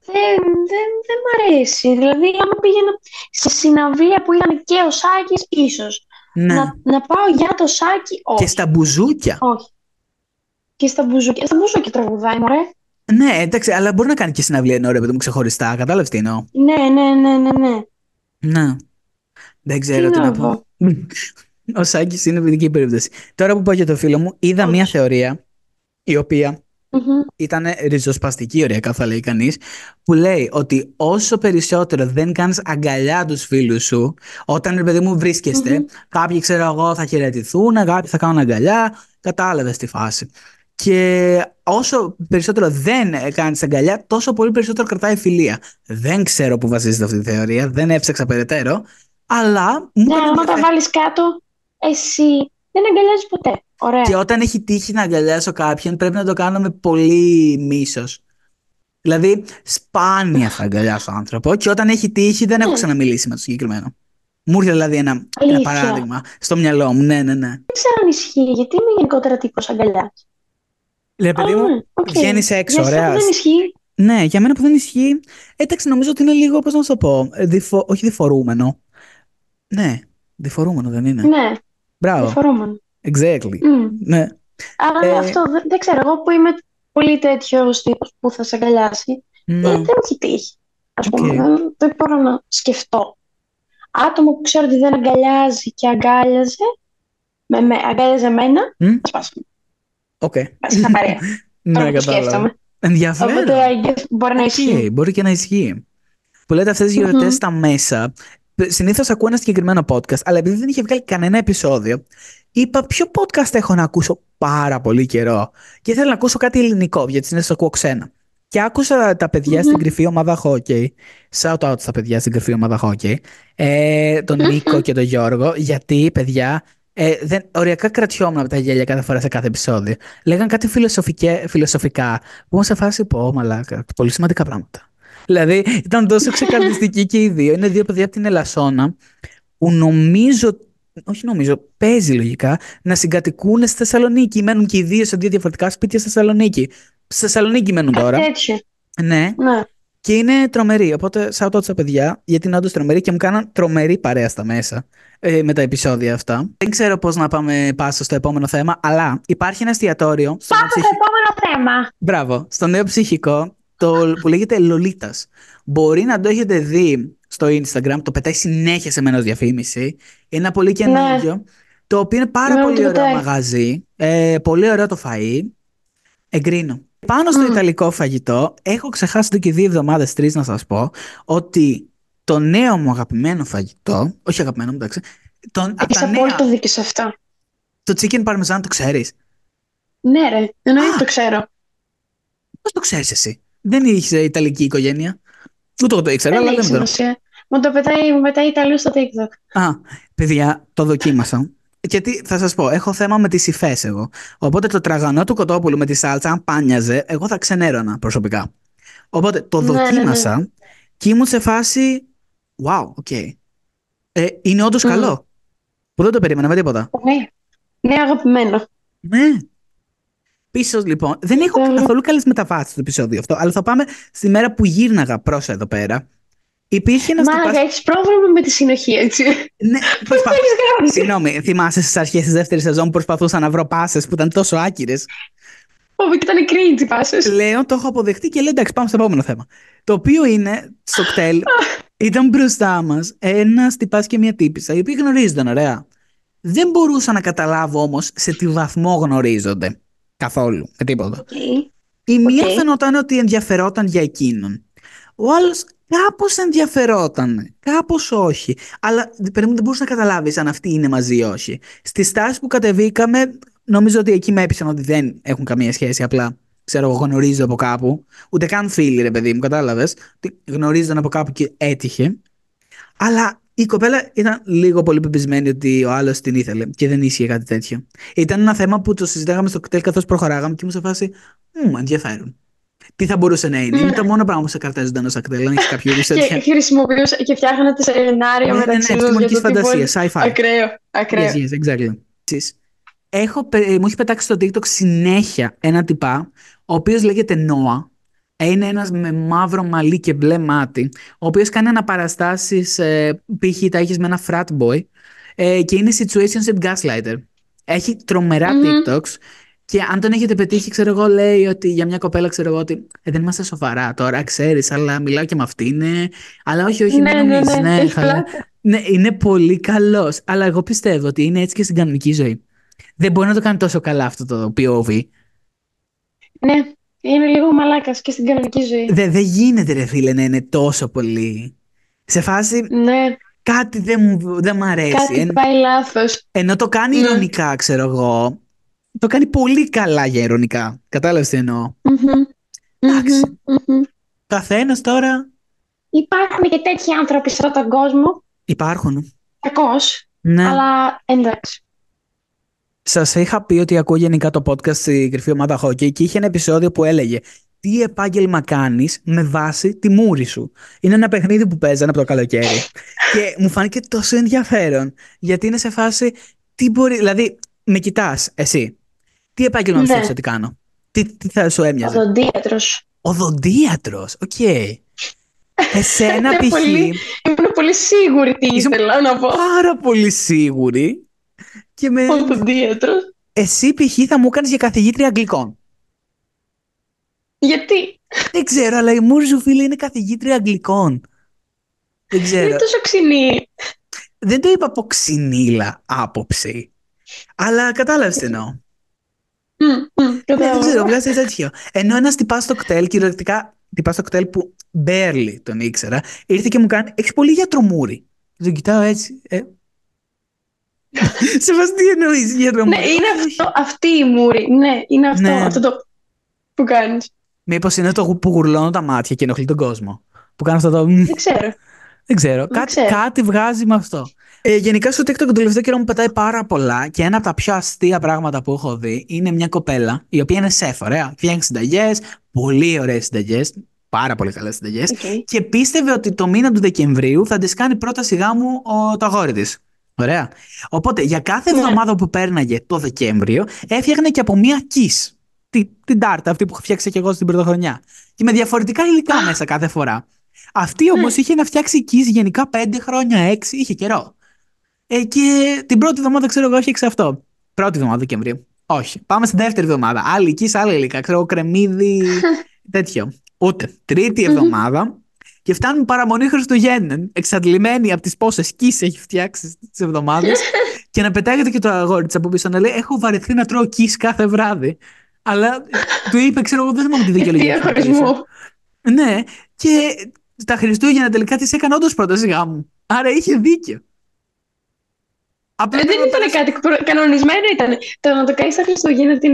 Δεν, δεν, δεν μ' αρέσει. Δηλαδή, άμα πήγαινα στη συναυλία που ήταν και ο Σάκης, ίσως. Ναι. Να, να πάω για το Σάκι, όχι. Και στα μπουζούκια. Όχι. Και στα μπουζούκια. Στα μπουζούκια τραγουδάει, μωρέ. Ναι, εντάξει, αλλά μπορεί να κάνει και συναυλία ενώ ρε παιδί μου ξεχωριστά. Κατάλαβες τι εννοώ. Ναι, ναι, ναι, ναι. ναι. Να. Δεν ξέρω τι, τι να πω. Ο Σάκης είναι ειδική περίπτωση. Τώρα που πάω για το φίλο μου, είδα όχι. μια θεωρία η οποία mm-hmm. ήταν ριζοσπαστική, ωριακά θα λέει κανείς, που λέει ότι όσο περισσότερο δεν κάνεις αγκαλιά τους φίλους σου, όταν ρε παιδί μου βρίσκεστε, mm-hmm. κάποιοι ξέρω εγώ θα χαιρετηθούν, κάποιοι θα κάνουν αγκαλιά, κατάλαβες τη φάση. Και όσο περισσότερο δεν κάνεις αγκαλιά, τόσο πολύ περισσότερο κρατάει φιλία. Δεν ξέρω που βασίζεται αυτή τη θεωρία, δεν έψαξα περαιτέρω, αλλά. Ναι, άμα τα βάλεις κάτω, εσύ δεν αγκαλιάζεις ποτέ. Ωραία. Και όταν έχει τύχει να αγκαλιάσω κάποιον, πρέπει να το κάνω με πολύ μίσος. Δηλαδή, σπάνια θα αγκαλιάσω άνθρωπο, και όταν έχει τύχει, δεν έχω ξαναμιλήσει με το συγκεκριμένο. Μου ήρθε δηλαδή ένα, ένα παράδειγμα στο μυαλό μου. Ναι, ναι, ναι. Δεν ξέρω αν ισχύει, γιατί είμαι γενικότερα τύπος αγκαλιάς. Λέει, παιδί μου, βγαίνεις έξω, ωραία. Δεν ισχύει. Ναι, για μένα που δεν ισχύει. Εντάξει, νομίζω ότι είναι λίγο, πώς να σου το πω. Διφο... Όχι διφορούμενο. Ναι, διφορούμενο δεν είναι. Ναι. Μπράβο. Διφορούμενο. Exactly. Mm. Ναι. Άρα ε... αυτό δεν, δεν ξέρω. Εγώ που είμαι πολύ τέτοιο τύπος που θα σε αγκαλιάσει, no. δεν μου έχει τύχει. Ας πούμε. Okay. Δεν μπορώ να σκεφτώ. Άτομο που ξέρω ότι δεν αγκαλιάζει και αγκάλιαζε, με, με, αγκάλιαζε εμένα, mm? θα σπάσουμε. Οκ. Okay. Στην παρέα. Ναι, κατάλαβα. Ενδιαφέρον. Οπότε, I guess, μπορεί να ισχύει. Okay, μπορεί και να ισχύει. Που λέτε αυτές τις γιορτές mm-hmm. στα μέσα. Συνήθως ακούω ένα συγκεκριμένο podcast, αλλά επειδή δεν είχε βγάλει κανένα επεισόδιο, είπα ποιο podcast έχω να ακούσω πάρα πολύ καιρό. Και ήθελα να ακούσω κάτι ελληνικό, γιατί συνήθως ακούω ξένα. Και άκουσα τα παιδιά mm-hmm. στην κρυφή ομάδα χόκκι. Shout out στα παιδιά στην κρυφή ομάδα χόκκι. Ε, τον Νίκο και τον Γιώργο, γιατί παιδιά. Ε, δεν, οριακά κρατιόμουν από τα γέλια κάθε φορά σε κάθε επεισόδιο. Λέγαν κάτι φιλοσοφικά, που μου σε φάση πω, μαλάκα, πολύ σημαντικά πράγματα. Δηλαδή, ήταν τόσο ξεκαρδιστικοί και οι δύο. Είναι δύο παιδιά από την Ελασσόνα, που νομίζω, όχι νομίζω, παίζει λογικά, να συγκατοικούν στη Θεσσαλονίκη. Μένουν και οι δύο σε δύο διαφορετικά σπίτια στη Θεσσαλονίκη. Στη Θεσσαλονίκη μένουν τώρα. Έτσι. Ναι. ναι. Και είναι τρομερή. Οπότε, shout out στα παιδιά, γιατί είναι όντως τρομερή και μου κάναν τρομερή παρέα στα μέσα ε, με τα επεισόδια αυτά. Δεν ξέρω πώς να πάμε πάσο στο επόμενο θέμα, αλλά υπάρχει ένα εστιατόριο. Πάμε στο ψυχικό... επόμενο θέμα. Μπράβο. Στο νέο ψυχικό, το που λέγεται Λολίτα. Μπορεί να το έχετε δει στο Instagram, το πετάει συνέχεια σε μένα ως διαφήμιση. Είναι ένα πολύ καινούριο, ναι. το οποίο είναι πάρα ναι, πολύ ωραίο μαγαζί. Ε, πολύ ωραίο το φαΐ. Εγκρίνω. Πάνω στο mm. ιταλικό φαγητό, έχω ξεχάσει το και δύο εβδομάδες, τρεις να σας πω, ότι το νέο μου αγαπημένο φαγητό, όχι αγαπημένο μου, εντάξει. Έχεις απόλυτο δίκιο σε αυτά. Το chicken parmesan το ξέρεις? Ναι ρε, εννοείται το ξέρω. Πώς το ξέρεις εσύ? Δεν είχες ιταλική οικογένεια? Ούτε το ήξερα, αλλά δεν το. Μου το πετάει Ιταλίου στο TikTok. Α, παιδιά, το δοκίμασα. Γιατί θα σας πω, έχω θέμα με τις υφές εγώ. Οπότε το τραγανό του κοτόπουλου με τη σάλτσα, αν πάνιαζε, εγώ θα ξενέρωνα προσωπικά. Οπότε το ναι, δοκίμασα ναι, ναι. και ήμουν σε φάση. Wow, οκ. Okay. Ε, είναι όντως mm. καλό. Που δεν το περίμενα με τίποτα. Ναι, ναι αγαπημένο. Ναι. Πίσω λοιπόν. Δεν έχω ναι. καθόλου καλές μεταβάσεις στο επεισόδιο αυτό, αλλά θα πάμε στη μέρα που γύρναγα προς εδώ πέρα. Υπήρχε ένας Μάγα, τυπάς... έχεις πρόβλημα με τη συνοχή, έτσι. Ναι, προσπα... Συγγνώμη, θυμάσαι στις αρχές της δεύτερης σεζόν που προσπαθούσα να βρω πάσες που ήταν τόσο άκυρες. Ω, και ήταν cringe οι πάσες. Λέω, το έχω αποδεχτεί και λέω, εντάξει, πάμε στο επόμενο θέμα. Το οποίο είναι, στο κτέλ, ήταν μπροστά μας ένας τυπάς και μια τύπισσα, οι οποίοι γνωρίζονταν ωραία. Δεν μπορούσα να καταλάβω όμως σε τι βαθμό γνωρίζονται. Καθόλου, με τίποτα. Okay. Η μία okay. φαινόταν ότι ενδιαφερόταν για εκείνον. Ο άλλος κάπως ενδιαφερόταν, κάπως όχι. Αλλά περίπου δεν μπορούσα να καταλάβεις αν αυτοί είναι μαζί ή όχι. Στη στάση που κατεβήκαμε, νομίζω ότι εκεί με έπεισαν ότι δεν έχουν καμία σχέση. Απλά ξέρω, γνωρίζω από κάπου. Ούτε καν φίλοι, ρε παιδί μου, κατάλαβες. Γνωρίζονταν από κάπου και έτυχε. Αλλά η κοπέλα ήταν λίγο πολύ πεπισμένη ότι ο άλλος την ήθελε και δεν ίσχυε κάτι τέτοιο. Ήταν ένα θέμα που το συζητάγαμε στο κτέλ καθώς προχωράγαμε και μου σε φάση ενδιαφέρον. Τι θα μπορούσε να είναι. Mm. Είναι το μόνο πράγμα που σε καρτέζονταν ως ακτέλ, αν έχεις κάποιο είδους τέτοια. Και χρησιμοποιούσα και φτιάχνανε τη σενάρια ναι, μεταξύ τους. Ναι, ναι, επιστημονικής φαντασίας, sci-fi. Ακραίο, ακραίο. Yes, yes, exactly. Έχω, μου έχει πετάξει στο TikTok συνέχεια ένα τυπά, ο οποίος λέγεται Νόα. Είναι ένας με μαύρο μαλλί και μπλε μάτι, ο οποίος κάνει αναπαραστάσεις, π.χ. τα έχεις με ένα frat boy, και είναι situationship gaslighter. Έχει τρομερά mm-hmm. TikToks. Και αν τον έχετε πετύχει, ξέρω εγώ, λέει ότι για μια κοπέλα, ξέρω εγώ, ότι ε, δεν είμαστε σοβαρά τώρα, ξέρεις, αλλά μιλάω και με αυτήν. Ναι. Αλλά όχι, όχι, ναι, μην νομίζεις. Ναι, ναι, ναι, ναι, ναι, είναι πολύ καλός. Αλλά εγώ πιστεύω ότι είναι έτσι και στην κανονική ζωή. Δεν μπορεί να το κάνει τόσο καλά αυτό το πι ο βι. Ναι, είναι λίγο μαλάκας και στην κανονική ζωή. Δεν δε γίνεται, ρε φίλε, να είναι τόσο πολύ. Σε φάση. Ναι. Κάτι δεν μου δεν μ' αρέσει. Κάτι Εν... πάει λάθος. Ενώ το κάνει ναι. ειρωνικά, ξέρω εγώ. Το κάνει πολύ καλά για ειρωνικά. Κατάλαβες τι εννοώ. Mm-hmm. Εντάξει. Mm-hmm. Καθένας τώρα. Υπάρχουν και τέτοιοι άνθρωποι σε αυτόν τον κόσμο. Υπάρχουν. Κακώς. Ναι. Αλλά εντάξει. Σας είχα πει ότι ακούω γενικά το podcast στη κρυφή ομάδα χόκκι και είχε ένα επεισόδιο που έλεγε τι επάγγελμα κάνεις με βάση τη μούρη σου. Είναι ένα παιχνίδι που παίζανε από το καλοκαίρι. Και μου φάνηκε τόσο ενδιαφέρον. Γιατί είναι σε φάση τι μπορεί. Δηλαδή, με κοιτάς εσύ. Τι επάγγελμα ναι. πιστεύεις ότι κάνω? Τι, τι θα σου έμοιαζε? Οδοντίατρος. Οδοντίατρος, οκ. Okay. Εσένα π.χ. Ήμουν πολύ σίγουρη τι ήθελα να πω. Πάρα πολύ σίγουρη. Και με... Οδοντίατρος. Εσύ π.χ. θα μου έκανες για καθηγήτρια Αγγλικών. Γιατί? Δεν ξέρω, αλλά η μούρη σου φίλη είναι καθηγήτρια Αγγλικών. Δεν ξέρω. Είναι τόσο ξινή. Δεν το είπα από ξινήλα άποψη. Αλλά κατάλαβες τι εννοώ. Δεν ξέρω, βγάζει τέτοιο. Ενώ ένας τυπάς στο κτέλ, κυριολεκτικά τυπάς στο κτέλ που μπέρλι τον ήξερα, ήρθε και μου κάνει, έχεις πολύ γιατρομούρι. Τον κοιτάω έτσι. Ε. Σε βάζει τι εννοείς γιατρομούρι. Ναι, είναι αυτό, αυτή η μούρη. Ναι, είναι αυτό, ναι. Αυτό το που κάνεις. Μήπως είναι το που γουρλώνω τα μάτια και ενοχλεί τον κόσμο. Που κάνω αυτό το... Δεν ξέρω. Δεν ξέρω. Δεν κάτι, ξέρω. Κάτι βγάζει με αυτό. Ε, γενικά στο TikTok τον τελευταίο καιρό μου πετάει πάρα πολλά και ένα από τα πιο αστεία πράγματα που έχω δει είναι μια κοπέλα η οποία είναι σεφ, ωραία. Φτιάχνει συνταγές, πολύ ωραίες συνταγές, πάρα πολύ καλές συνταγές okay. Και πίστευε ότι το μήνα του Δεκεμβρίου θα της κάνει πρώτα σιγά μου ο, το αγόρι της. Ωραία. Οπότε για κάθε yeah. εβδομάδα που πέρναγε το Δεκέμβριο έφτιαχνε και από μία kiss. Την, την τάρτα αυτή που έχω φτιάξει και εγώ στην πρωτοχρονιά. Και με διαφορετικά υλικά μέσα κάθε φορά. Αυτή όμως είχε να φτιάξει kiss γενικά πέντε χρόνια, έξι, είχε καιρό. Ε, και την πρώτη εβδομάδα, ξέρω εγώ, έφτιαξε αυτό. Πρώτη εβδομάδα Δεκεμβρίου. Όχι. Πάμε στην δεύτερη εβδομάδα. Άλλη kiss, άλλη υλικά. Ξέρω, κρεμμύδι, τέτοιο. Ούτε. Τρίτη εβδομάδα. Και φτάνουμε παραμονή Χριστουγέννων. Εξαντλημένη από τις πόσες kiss έχει φτιάξει τις εβδομάδες. Και να πετάγεται και το αγόρι της από πίσω να λέει: έχω βαρεθεί να τρώω kiss κάθε βράδυ. Αλλά του είπε, ξέρω εγώ, δεν θυμάμαι τη δικαιολογία. Ναι, και τα Χριστούγεννα τελικά της έκανε όντως πρόταση γάμου. Άρα είχε δίκιο. Δεν ήταν κάτι κανονισμένο, ήταν. Το να το κάνεις τα Χριστούγεννα την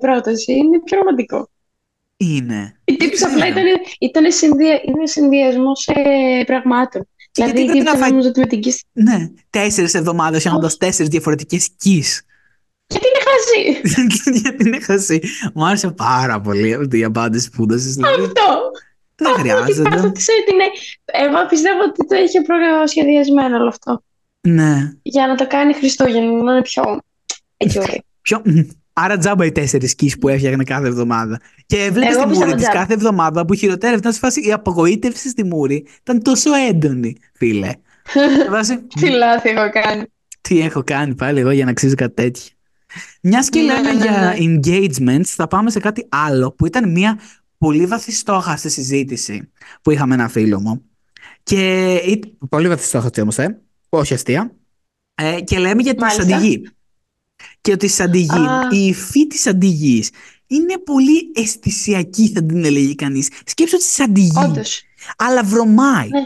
πρόταση είναι πιο ρομαντικό. Είναι. Η τύπη απλά ήταν συνδυασμός πραγμάτων. Δηλαδή η τύπη νομίζω ότι με την kiss. Ναι, τέσσερις εβδομάδες έχοντας τέσσερις διαφορετικές kiss. Γιατί είναι χαζή. Γιατί είναι χαζή. Μου άρεσε πάρα πολύ αυτή η απάντηση που έδωσες. Αυτό. Δεν χρειάζεται. Εγώ πιστεύω ότι το είχε προσχεδιασμένο όλο αυτό. Ναι. Για να το κάνει Χριστούγεννα, να είναι πιο. Έτσι, πιο. Άρα τζάμπα οι τέσσερις σκίς που έφτιαχνε κάθε εβδομάδα. Και βλέπεις τη μούρη της κάθε εβδομάδα που χειροτέρευε. Η απογοήτευση στη μούρη ήταν τόσο έντονη, φίλε. Τι λάθη έχω κάνει. Τι έχω κάνει πάλι εγώ για να αξίζω κάτι τέτοιο. Μιας και λέμε για engagements, θα πάμε σε κάτι άλλο που ήταν μια πολύ βαθιστόχαστη συζήτηση που είχαμε ένα φίλο μου. Και... Πολύ βαθιστόχαστη όμως, ε. Όχι αστεία. Ε, και λέμε για τη σαντιγή. Και ότι η σαντιγή, uh... η υφή της σαντιγής είναι πολύ αισθησιακή, θα την έλεγε κανείς. Σκέψου ότι σαντιγή. Όντως. Αλλά βρωμάει. Ναι.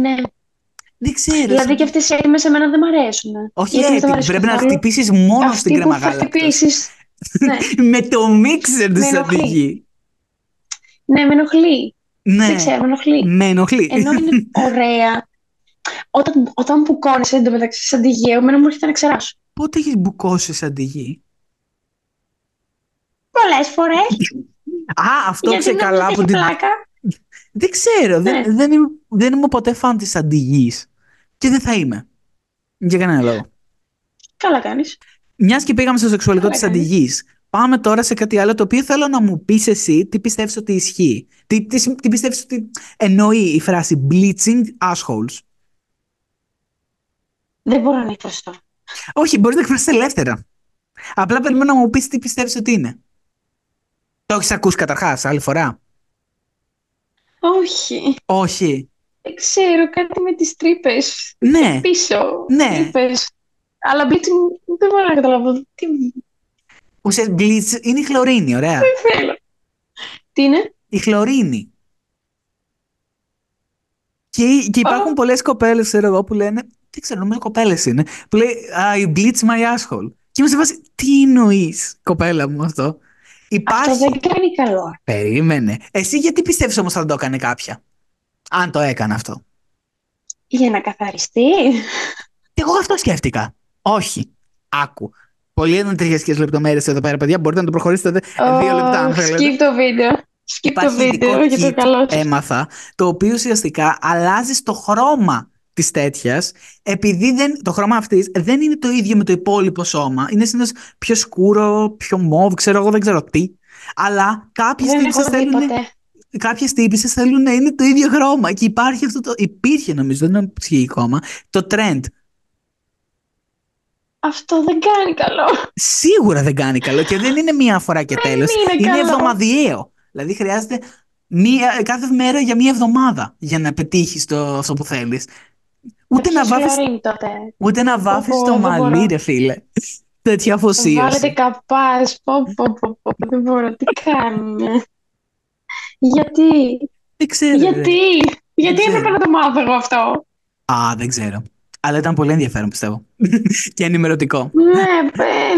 ναι. Δεν ξέρω. Δηλαδή και αυτές οι έρημες σε μένα δεν μ' αρέσουν. Όχι έτσι, πρέπει να χτυπήσεις μόνο στην κρεμαγάλα. Αυτή που χτυπήσεις. Με το μίξερ της αντιγή. Ναι, με ενοχλεί. Ναι. Δεν ξέρω, με ενοχλεί. Με ενοχλεί. Ενώ είναι ωραία. Όταν, όταν μπουκώνεσαι εντωμεταξύ σαν τη γη, εμένα μου έρχεται να ξεράσω. Πότε έχεις μπουκώσει σαν τη γη? Πολλές φορές. Α, αυτό ξεκαλά από την... Δεν ξέρω, ναι. δεν, δεν, είμαι, δεν είμαι ποτέ φαν της αντιγής. Και δεν θα είμαι. Για κανένα λόγο. Καλά κάνεις. Μιας και πήγαμε στο σεξουαλικό Καλά της κάνεις. Αντιγής, πάμε τώρα σε κάτι άλλο το οποίο θέλω να μου πεις εσύ τι πιστεύεις ότι ισχύει. Τι, τι, τι πιστεύεις ότι εννοεί η φράση bleaching assholes. Δεν μπορώ να εκφραστώ. Όχι, μπορείς να εκφραστείς ελεύθερα. Απλά περιμένω να μου πεις τι πιστεύεις ότι είναι. Το έχεις ακούσει καταρχάς άλλη φορά? Όχι. Όχι. Δεν ξέρω, κάτι με τις τρύπες. Ναι. Πίσω. Ναι. Τρύπες. Αλλά bleaching δεν μπορώ να καταλάβω. Τι... Ουσιαστικά bleach είναι η χλωρίνη, ωραία. Δεν θέλω. Τι είναι? Η χλωρίνη. Και, και υπάρχουν oh. πολλές κοπέλες, ξέρω εγώ, που λένε. Δεν ξέρω, νομίζω κοπέλες είναι. Που λέει I bleach my asshole. Και είμαι σε βάση, τι εννοείς, κοπέλα μου, αυτό. Υπάρχει... Αυτό δεν κάνει καλό. Περίμενε. Εσύ γιατί πιστεύεις όμως θα το έκανε κάποια? Αν το έκανε αυτό. Για να καθαριστεί. Εγώ αυτό σκέφτηκα. Όχι. Άκου. Πολύ εντατικές λεπτομέρειες εδώ πέρα, παιδιά. Μπορείτε να το προχωρήσετε oh, δύο λεπτά αν θέλετε. Skip το βίντεο. Skip το βίντεο για το καλό σας. Έμαθα, το οποίο ουσιαστικά αλλάζει το χρώμα της τέτοιας, επειδή δεν, το χρώμα αυτής δεν είναι το ίδιο με το υπόλοιπο σώμα. Είναι συνήθως πιο σκούρο, πιο μόβ, ξέρω εγώ, δεν ξέρω τι. Αλλά κάποιες τύπησες θέλουν, κάποιες τύπησες θέλουν να είναι το ίδιο χρώμα. Και υπάρχει αυτό το, υπήρχε νομίζω, δεν είναι ψυχή ακόμα, το trend. Αυτό δεν κάνει καλό. Σίγουρα δεν κάνει καλό και δεν είναι μία φορά και τέλος. Είναι, είναι εβδομαδιαίο. Δηλαδή χρειάζεται μία, κάθε μέρα για μία εβδομάδα για να πετύχεις το, αυτό που θέλεις. Ούτε να, βάφεις, ούτε να βάφεις το μαλλί, ρε φίλε. τέτοια αφοσίωση. Βάλετε καπάς, πω, πω, πω, πω, δεν μπορώ, τι κάνουμε. Γιατί, δεν ξέρω, γιατί, γιατί έπρεπε να το μάθω εγώ αυτό. Α, δεν ξέρω. Αλλά ήταν πολύ ενδιαφέρον, πιστεύω. Και ενημερωτικό. Ναι,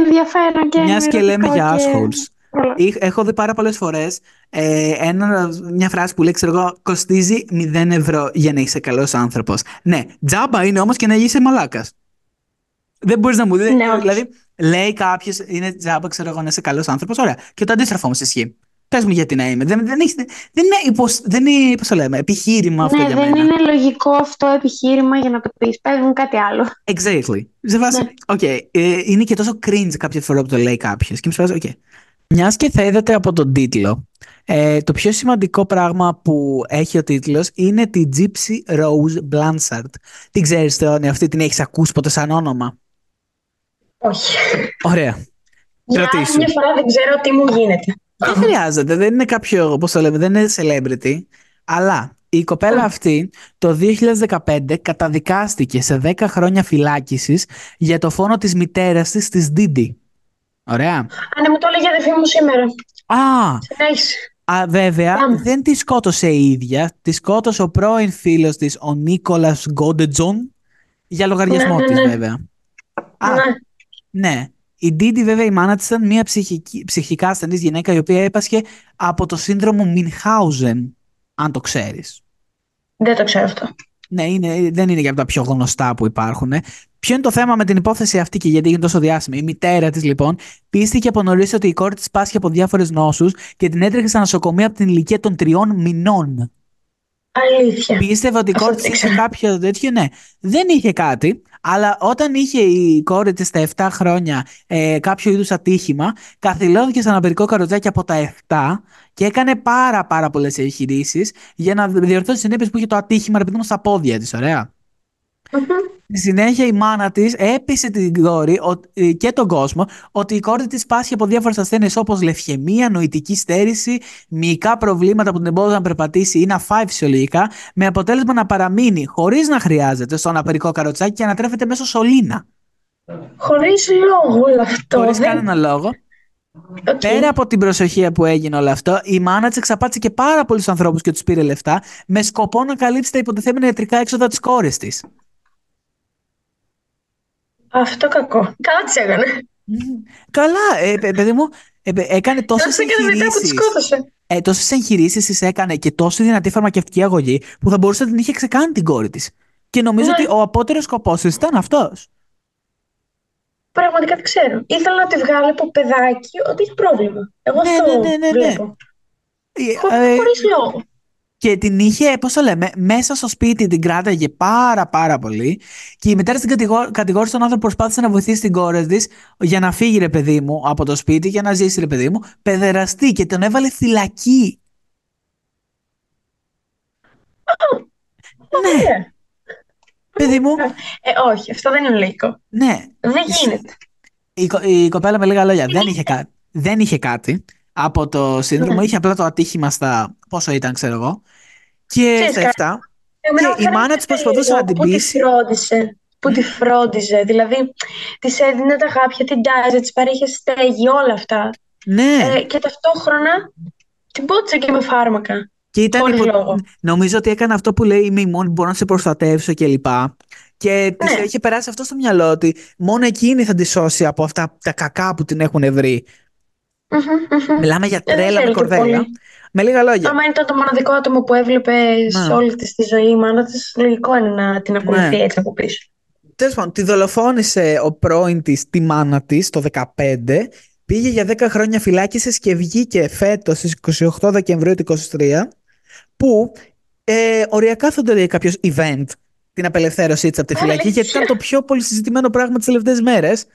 ενδιαφέρον και ενημερωτικό. Μιας και λέμε και... για assholes. Έχω δει πάρα πολλές φορές ε, ένα, μια φράση που λέει, ξέρω εγώ, κοστίζει μηδέν ευρώ για να είσαι καλός άνθρωπος. Ναι, τζάμπα είναι όμως και να είσαι μαλάκας. Δεν μπορείς να μου δει. Ναι, δηλαδή, λέει κάποιος, είναι τζάμπα, ξέρω εγώ, να είσαι καλός άνθρωπος. Ωραία. Και το αντίστροφο όμως ισχύει. Πες μου γιατί να είμαι. Δεν, δεν, έχεις, δεν είναι, υποσ, δεν είναι πώς το λέμε, επιχείρημα αυτό ναι, για μένα. Ναι, δεν είναι λογικό αυτό επιχείρημα για να το πεις. Πες μου κάτι άλλο. Exactly. Σε βάση, ναι. Okay, ε, είναι και τόσο cringe κάποια φορά που το λέει κάποιος. Και μου σπάζει, okay. Μιας και θα είδατε από τον τίτλο, ε, το πιο σημαντικό πράγμα που έχει ο τίτλος είναι τη Gypsy Rose Blanchard. Την ξέρεις, Θεόνη, αυτή την έχεις ακούσει ποτέ σαν όνομα? Όχι. Ωραία. Για ρωτήσου. Μια φορά δεν ξέρω τι μου γίνεται. Δεν χρειάζεται, δεν είναι κάποιο, πώς το λέμε, δεν είναι celebrity, αλλά η κοπέλα αυτή το δύο χιλιάδες δεκαπέντε καταδικάστηκε σε δέκα χρόνια φυλάκισης για το φόνο της μητέρας της, της Dee Dee. Ωραία. Α, να μου το έλεγε η αδερφή μου σήμερα. Α, α βέβαια, yeah. Δεν τη σκότωσε η ίδια, τη σκότωσε ο πρώην φίλος της, ο Νίκολας Γκόντετζον, για λογαριασμό yeah, της yeah, yeah. βέβαια. Yeah. Α, ναι. Η Dee Dee, βέβαια, η μάνα της ήταν μια ψυχική, ψυχικά ασθενής γυναίκα η οποία έπασχε από το σύνδρομο Μινχάουζεν, αν το ξέρεις. Δεν το ξέρω αυτό. Ναι, είναι, δεν είναι για τα πιο γνωστά που υπάρχουν. Ποιο είναι το θέμα με την υπόθεση αυτή και γιατί έγινε τόσο διάσημη? Η μητέρα της, λοιπόν, πίστηκε από νωρίς ότι η κόρη της πάσχει από διάφορες νόσους και την έτρεχε στα νοσοκομεία από την ηλικία των τριών μηνών. Αλήθεια. Πίστευε ότι η κόρη της είχε κάποιο τέτοιο, ναι. Δεν είχε κάτι, αλλά όταν είχε η κόρη της τα επτά χρόνια ε, κάποιο είδους ατύχημα, καθυλώθηκε σαν αμπερικό καροτζάκι από τα επτά και έκανε πάρα πάρα πολλές εγχειρήσεις για να διορθώσει τις συνέπειες που είχε το ατύχημα, ρε παιδί μου, στα πόδια της, ωραία. Mm-hmm. Στη συνέχεια η μάνα της έπεισε την κόρη και τον κόσμο ότι η κόρη της πάσχει από διάφορες ασθένειες όπως λευχαιμία, νοητική στέρηση, μυϊκά προβλήματα που την εμπόδιζαν να περπατήσει ή να φάει φυσιολογικά, με αποτέλεσμα να παραμείνει χωρίς να χρειάζεται στον απερικό καροτσάκι και να τρέφεται μέσω σωλήνα. Χωρίς λόγο όλο αυτό. Χωρίς δεν... κανένα λόγο. Okay. Πέρα από την προσοχή που έγινε όλο αυτό, η μάνα της εξαπάτησε και πάρα πολλούς ανθρώπους και τους πήρε λεφτά με σκοπό να καλύψει τα υποτιθέμενα ιατρικά έξοδα της κόρης της. Αυτό κακό. Καλά τις έκανε. Καλά, ε, παιδί μου, ε, έκανε τόσες εγχειρήσεις. Ε, τόσες εγχειρήσεις της έκανε και τόση δυνατή φαρμακευτική αγωγή που θα μπορούσε να την είχε ξεκάνει την κόρη της. Και νομίζω ναι. ότι ο απότερος σκοπός της ήταν αυτός. Πραγματικά δεν ξέρω. Ήθελα να τη βγάλω από παιδάκι ότι έχει πρόβλημα. Εγώ ναι, αυτό ναι, ναι, ναι, ναι. βλέπω. Ε, Χωρίς ε, λόγο. Και την είχε, πώς το λέμε, μέσα στο σπίτι την κράταγε πάρα πάρα πολύ και η μητέρα στην κατηγόρ... κατηγόρησε τον άνθρωπο που προσπάθησε να βοηθήσει την κόρη της για να φύγει, ρε παιδί μου, από το σπίτι, για να ζήσει, ρε παιδί μου, παιδεραστή και τον έβαλε φυλακή. Oh. Ναι. Oh, yeah. Παιδί μου. Ε, όχι, αυτό δεν είναι λογικό. Ναι. Δεν γίνεται. Η, κο... η κοπέλα με λίγα λόγια δεν είχε, κα... δεν είχε κάτι. Από το σύνδρομο, ναι. είχε απλά το ατύχημα στα πόσο ήταν, ξέρω εγώ. Και στα εφτά. Και η μάνα της προσπαθούσε να την πείσει. Που τη φρόντιζε. Δηλαδή, της έδινε τα χάπια, την τάζε, της παρήχε στέγη, όλα αυτά. Ναι. Ε, και ταυτόχρονα την πότσε και με φάρμακα. Και ήταν υπο... Νομίζω ότι έκανε αυτό που λέει μη μόνη, μπορώ να σε προστατεύσω κλπ. Και ναι. της είχε περάσει αυτό στο μυαλό ότι μόνο εκείνη θα τη σώσει από αυτά τα κακά που την έχουν βρει. Mm-hmm, mm-hmm. Μιλάμε για τρέλα με κορδέλα. Με λίγα λόγια. Άμα ήταν το μοναδικό άτομο που έβλεπε σε όλη της τη ζωή, μάνα της, λογικό είναι να την ακολουθεί ναι. έτσι από πίσω. Τέλος πάντων, τη δολοφόνησε ο πρώην της τη μάνα της το δεκαπέντε, πήγε για δέκα χρόνια φυλάκισης και βγήκε φέτος στις εικοστή όγδοη Δεκεμβρίου του είκοσι τρία, που ε, οριακά θα το λέει κάποιο event την απελευθέρωσή της από τη φυλακή, γιατί ήταν το πιο πολύ συζητημένο πράγμα τις τελευταίες μέρες.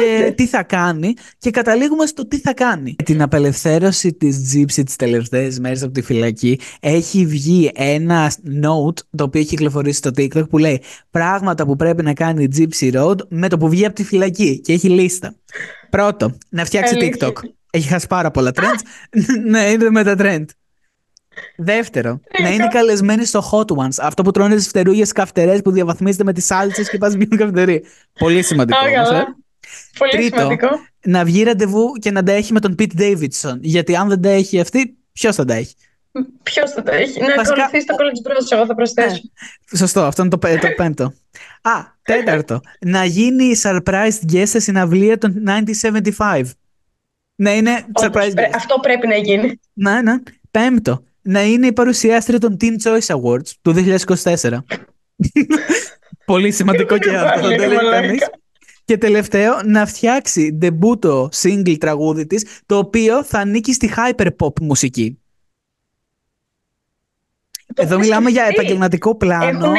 Και τι θα κάνει, και καταλήγουμε στο τι θα κάνει. Την απελευθέρωση της Gypsy τις τελευταίες μέρες από τη φυλακή έχει βγει ένα note το οποίο έχει κυκλοφορήσει στο TikTok που λέει πράγματα που πρέπει να κάνει η Gypsy Road με το που βγει από τη φυλακή. Και έχει λίστα. Πρώτο, να φτιάξει TikTok. Έχει χάσει πάρα πολλά trends. Να είναι με τα trend. Δεύτερο, να είναι καλεσμένοι στο Hot Ones. Αυτό που τρώνε τις φτερούγες καυτερές που διαβαθμίζεται με τις σάλτσες και πας μια καυτερή. Πολύ σημαντικό. Πολύ Τρίτο, σημαντικό. Να βγει ραντεβού και να τα έχει με τον Pete Davidson. Γιατί αν δεν τα έχει αυτή, ποιος θα τα έχει. Ποιος θα τα έχει. Να Βασικά... ακολουθείς το College Broz, εγώ θα προσθέσω. Ε, σωστό, αυτό είναι το, πέ, το πέμπτο. Α, τέταρτο. Να γίνει η surprise guest σε συναυλία των χίλια εννιακόσια εβδομήντα πέντε. Να είναι Όντως, surprise guest. Αυτό πρέπει να γίνει. Ναι, ναι. Πέμπτο. Να είναι η παρουσιάστρια των Teen Choice Awards του είκοσι είκοσι τέσσερα. Πολύ σημαντικό και αυτό. Και τελευταίο, να φτιάξει ντεμπούτο single τραγούδι της, το οποίο θα ανήκει στη hyperpop μουσική. Το Εδώ μιλάμε για επαγγελματικό πλάνο. Έχουν,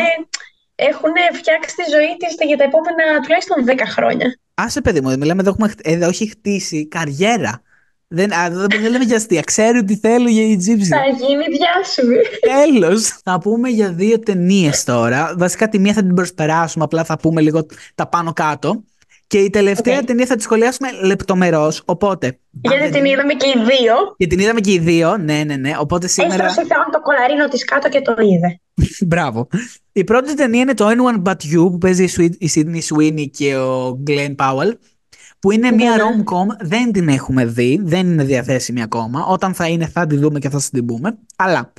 έχουν φτιάξει τη ζωή της για τα επόμενα τουλάχιστον δέκα χρόνια. Άσε παιδί μου, μιλάμε εδώ, έχουμε, εδώ έχει χτίσει καριέρα. Δεν, α, δεν λέμε για αστεία. Ξέρει ότι θέλω για η Gypsy. Θα γίνει διάσημη. Τέλος. Θα πούμε για δύο ταινίες τώρα. Βασικά τη μία θα την προσπεράσουμε, απλά θα πούμε λίγο τα πάνω κάτω. Και η τελευταία okay. ταινία θα τη σχολιάσουμε λεπτομερώς. Οπότε. Γιατί την δεν... είδαμε και οι δύο. Γιατί την είδαμε και οι δύο, ναι, ναι, ναι. Οπότε σήμερα. Έστρωσε θεόν το κολαρίνο της κάτω και το είδε. Μπράβο. Η πρώτη ταινία είναι το Anyone But You που παίζει η Sydney Sweeney και ο Glen Powell. Που είναι μια rom-com, δεν την έχουμε δει, δεν είναι διαθέσιμη ακόμα. Όταν θα είναι θα τη δούμε και θα σας την πούμε. Αλλά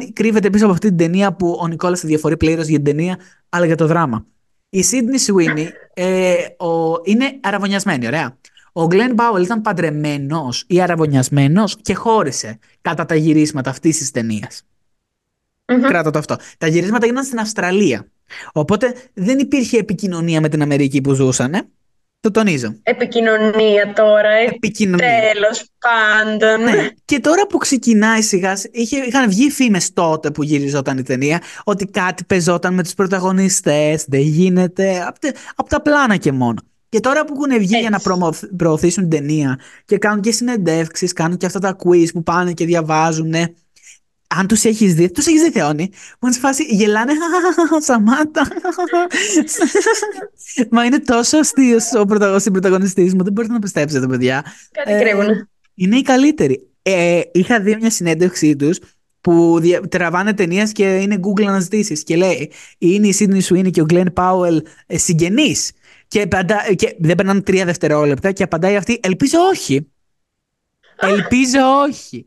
τι κρύβεται πίσω από αυτή την ταινία που ο Νικόλας τη διαφορεί πλήρως για την ταινία, αλλά για το δράμα. Η Sydney Sweeney ε, ο, είναι αραβωνιασμένη, ωραία. Ο Glen Powell ήταν παντρεμένος ή αραβωνιασμένος και χώρισε κατά τα γυρίσματα αυτής της ταινίας. Mm-hmm. Κράτω το αυτό. Τα γυρίσματα γίνανε στην Αυστραλία. Οπότε δεν υπήρχε επικοινωνία με την Αμερική που ζούσανε. Το τονίζω. Επικοινωνία τώρα. Επικοινωνία. Τέλος πάντων. Ναι. Και τώρα που ξεκινάει σιγά, είχαν βγει φήμες τότε που γυριζόταν η ταινία ότι κάτι πεζόταν με τους πρωταγωνιστές, δεν γίνεται. Από τα, από τα πλάνα και μόνο. Και τώρα που έχουν βγει για να προωθήσουν την ταινία και κάνουν και συνεντεύξεις, κάνουν και αυτά τα quiz που πάνε και διαβάζουν. Αν τους έχεις δει, τους έχεις δει Θεώνη. Μου σε φάση γελάνε, Σαμάτα. Μα είναι τόσο αστείος ο πρωταγωνιστής μου, δεν μπορείτε να πιστέψετε παιδιά. Κάτι κρύβουν. Είναι οι καλύτεροι. Είχα δει μια συνέντευξή τους που τραβάνε ταινίες και είναι Google αναζητήσεις και λέει είναι η Sydney Sweeney και ο Glen Powell συγγενείς και δεν περνάνε τρία δευτερόλεπτα και απαντάει αυτή ελπίζω όχι. Ελπίζω όχι.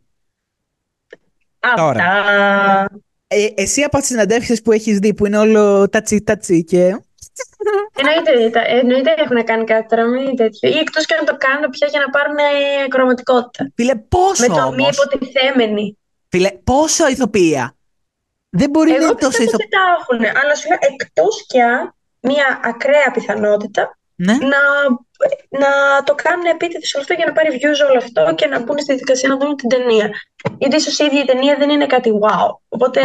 Τώρα, ε, εσύ από τις συναντεύξεις που έχεις δει που είναι όλο τατσι τατσι και... Εννοείται, εννοείται έχουν κάνει κάτι τραμμή τέτοιο ή εκτός και να το κάνουν πια για να πάρουν κροματικότητα. Φίλε πόσο με το όμως. Μη υποτιθέμενη. Φίλε πόσο ηθοποιία. Δεν μπορεί να είναι τόσο ηθοποιία. Εγώ πιστεύω ότι τα έχουν, αλλά σου λέω εκτός και μια ακραία πιθανότητα ναι. να, να το κάνουν επίτηδες όλο αυτό για να πάρει views όλο αυτό και να μπουν στη δικασία να δουν την ταινία. Γιατί ίσως η ίδια η ταινία δεν είναι κάτι wow. Οπότε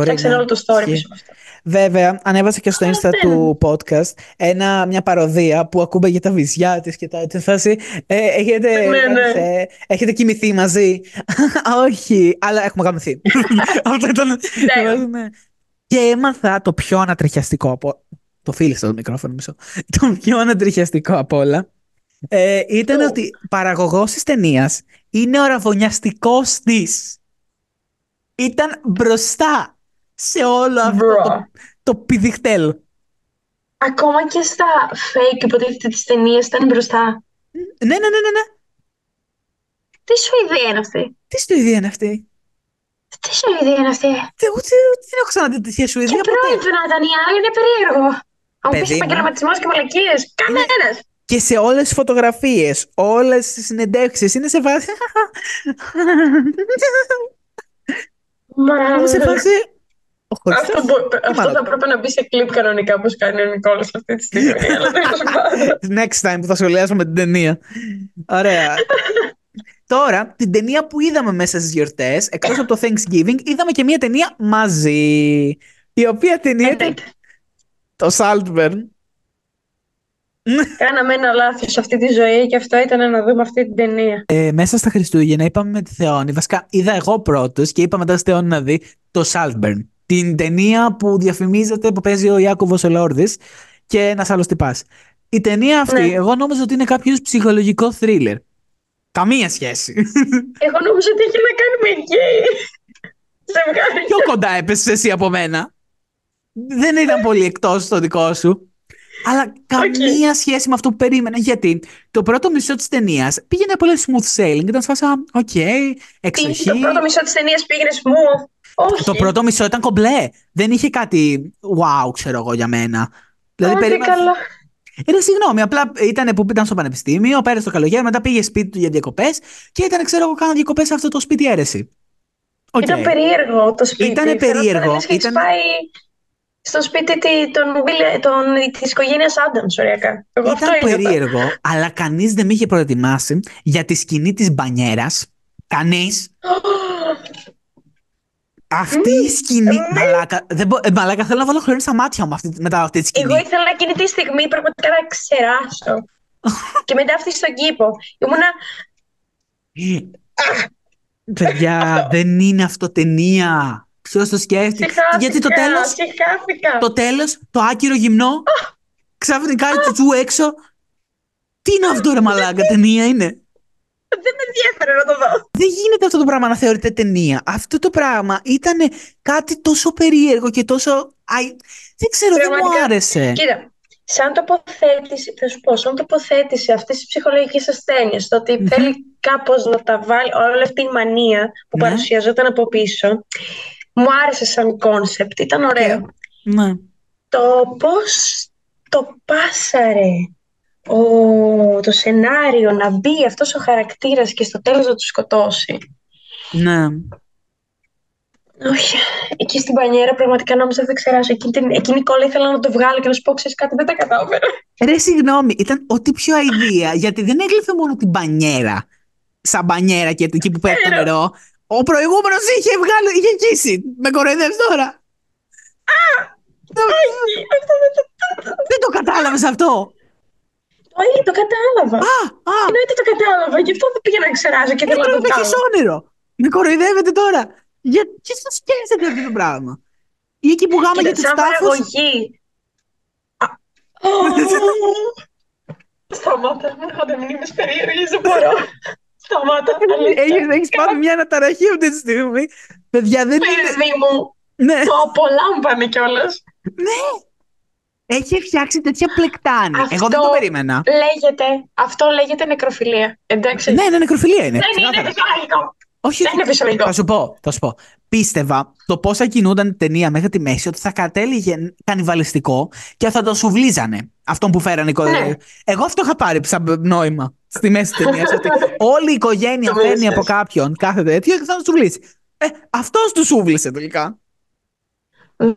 φτιάξε όλο το story πίσω αυτό. Βέβαια, ανέβασα και στο Insta του podcast ένα, μια παροδία που ακούμε για τα βυζιά της και τα φάση. Ε, έχετε, ναι, ναι. Ε, έχετε κοιμηθεί μαζί. Όχι, αλλά έχουμε γαμηθεί. Αυτό ήταν. Ναι. Και έμαθα το πιο ανατριχιαστικό από. Το φίλησα το μικρόφωνο μισό. Το πιο ανατριχιαστικό από όλα. Ε, ήταν oh. ότι παραγωγός της ταινίας είναι ο αραβωνιαστικός της. Ήταν μπροστά σε όλο αυτό Bro. το, το πηδιχτέλ. Ακόμα και στα fake υποτίθεται της ταινίας ήταν μπροστά. Ναι, ναι, ναι, ναι. Τι σου ιδέα είναι αυτή. Τι σου ιδέα είναι αυτή. Τι σου ιδέα είναι αυτή. Δεν έχω ξαναδεί σου ιδέα. Και πρώην του να ήταν η άλλη, είναι περίεργο. Αν πεις επαγγελματισμός και μαλακίες, κανένας. Και σε όλες τις φωτογραφίες, όλες τις συνεντεύξεις, είναι σε φάση... Μα... σε φάση... Αυτό, αυτό θα πρέπει να μπει σε κλιπ κανονικά, όπως κάνει ο Νικόλας αυτή τη στιγμή. Next time που θα σχολιάσουμε την ταινία. Ωραία. Τώρα, την ταινία που είδαμε μέσα στις γιορτές, εκτός από το Thanksgiving, είδαμε και μία ταινία μαζί. Η οποία ταινία ήταν το Saltburn. Κάναμε ένα λάθος σε αυτή τη ζωή και αυτό ήταν να δούμε αυτή την ταινία. Ε, μέσα στα Χριστούγεννα είπαμε με τη Theoni. Βασικά είδα εγώ πρώτος και είπα μετά στη Theoni να δει το Saltburn. Την ταινία που διαφημίζεται που παίζει ο Jacob Elordi και ένας άλλος τυπάς. Η ταινία αυτή, ναι. εγώ νόμιζα ότι είναι κάποιο ψυχολογικό thriller. Καμία σχέση. Εγώ νόμιζα ότι έχει να κάνει με γκέι. Πιο κοντά έπεσες εσύ από μένα. Δεν ήταν πολύ εκτός το δικό σου. αλλά καμία okay. σχέση με αυτό που περίμενα. Γιατί το πρώτο μισό της ταινίας πήγαινε πολύ smooth sailing. Ήταν σφάσα, οκ, okay, εξοχή. Το πρώτο μισό της ταινίας πήγαινε smooth. Όχι. Το πρώτο μισό ήταν κομπλέ. Δεν είχε κάτι wow, ξέρω εγώ, για μένα. Δηλαδή, περίμενα. Καλά. Είναι συγγνώμη, απλά ήταν που ήταν στο πανεπιστήμιο, πέρασε το καλοκαίρι, μετά πήγε σπίτι του για διακοπές και ήταν, ξέρω εγώ, κάνω διακοπές σε αυτό το σπίτι αίρεση. Okay. Ήταν περίεργο το σπίτι. Ήτανε περίεργο. Ήταν πάει στο σπίτι της οικογένειας Άνταμς, ωριακά. Ήταν περίεργο, αλλά κανείς δεν με είχε προετοιμάσει για τη σκηνή της μπανιέρας. Κανείς. Αυτή η σκηνή. Μαλάκα, δεν μπο... Μαλάκα, θέλω να βάλω χρόνο στα μάτια μου αυτή... μετά αυτή τη σκηνή. Εγώ ήθελα εκείνη τη στιγμή πραγματικά να ξεράσω. Και μετά αυτή στον κήπο. Ήμουνα. Παιδιά, δεν είναι αυτό ταινία. Ποιος το σκέφτηκε. Γιατί το τέλος. Το τέλος, το άκυρο γυμνό. Ξαφνικά η τσουτσού έξω. Τι είναι αυτό, ρε μαλάκα, ταινία είναι. Δεν με ενδιαφέρει να το δω. Δεν γίνεται αυτό το πράγμα να θεωρείται ταινία. Αυτό το πράγμα ήταν κάτι τόσο περίεργο και τόσο. Αϊ... Δεν ξέρω, πραγματικά, δεν μου άρεσε. Κοίτα, σαν τοποθέτηση, θα σου πω, σαν τοποθέτηση αυτές τις ψυχολογικές ασθένειες, το ότι mm-hmm. θέλει κάπως να τα βάλει όλη αυτή η μανία που ναι. παρουσιαζόταν από πίσω, μου άρεσε σαν κόνσεπτ. Ήταν ωραίο. Ναι. Το πώς το πάσαρε. Ο, το σενάριο να μπει αυτός ο χαρακτήρας και στο τέλος να του σκοτώσει. Ναι. Όχι. Εκεί στην πανιέρα πραγματικά νόμιζα δεν ξεράσω. Εκείνη, εκείνη η κόλλη ήθελα να το βγάλω και να σου πω ξέρεις κάτι, δεν τα κατάφερα. Ρε συγγνώμη, ήταν ό,τι πιο αηδία. Γιατί δεν έγλυφε μόνο την πανιέρα. Σαν πανιέρα και εκεί που πέφτει το νερό. Ο προηγούμενος είχε βγάλει, είχε κύσει. Με κοροϊδεύεις τώρα. Α! Όχι, αυτό δεν το κατάλαβα. Δεν το κατάλαβες αυτό. Όχι, το κατάλαβα. Α, α. Εννοείται το κατάλαβα. Γι' αυτό δεν πήγα να ξεράζω και δεν το κατάλαβα. Έχεις όνειρο. Με κοροϊδεύετε τώρα. Γιατί το σκέφτεται αυτό το πράγμα. Ή εκεί που γάμα για τους τάφους. Σαν παραγωγή. Σταμάτα. Μου έρχονται μνήμες περίεργες. Δεν μπορώ. Σταμάτα. Έχεις πάθει μια αναταραχή αυτή τη στιγμή. Παιδιά, δεν είναι. Παιδί μου. Το απολάμβανε κιόλας. Ναι. Έχει φτιάξει τέτοια πλεκτάνη. Εγώ δεν το περίμενα. Λέγεται, αυτό λέγεται νεκροφιλία. Εντάξει. Ναι, ναι, νεκροφιλία είναι. Δεν είναι φυσιολογικό. Όχι, δεν είναι φυσιολογικό. Θα σου πω, θα σου πω. Πίστευα το πώς θα κινούνταν η ταινία μέχρι τη μέση ότι θα κατέληγε κανιβαλιστικό και θα το σουβλίζανε. Αυτόν που φέρανε οι οικογένειε. Ναι. Εγώ αυτό είχα πάρει σαν νόημα στη μέση τη ταινία. Όλη η οικογένεια παίρνει από κάποιον κάθε τέτοιο και θα το σουβλίσει. Ε, αυτό του σούβλησε τελικά. Ναι.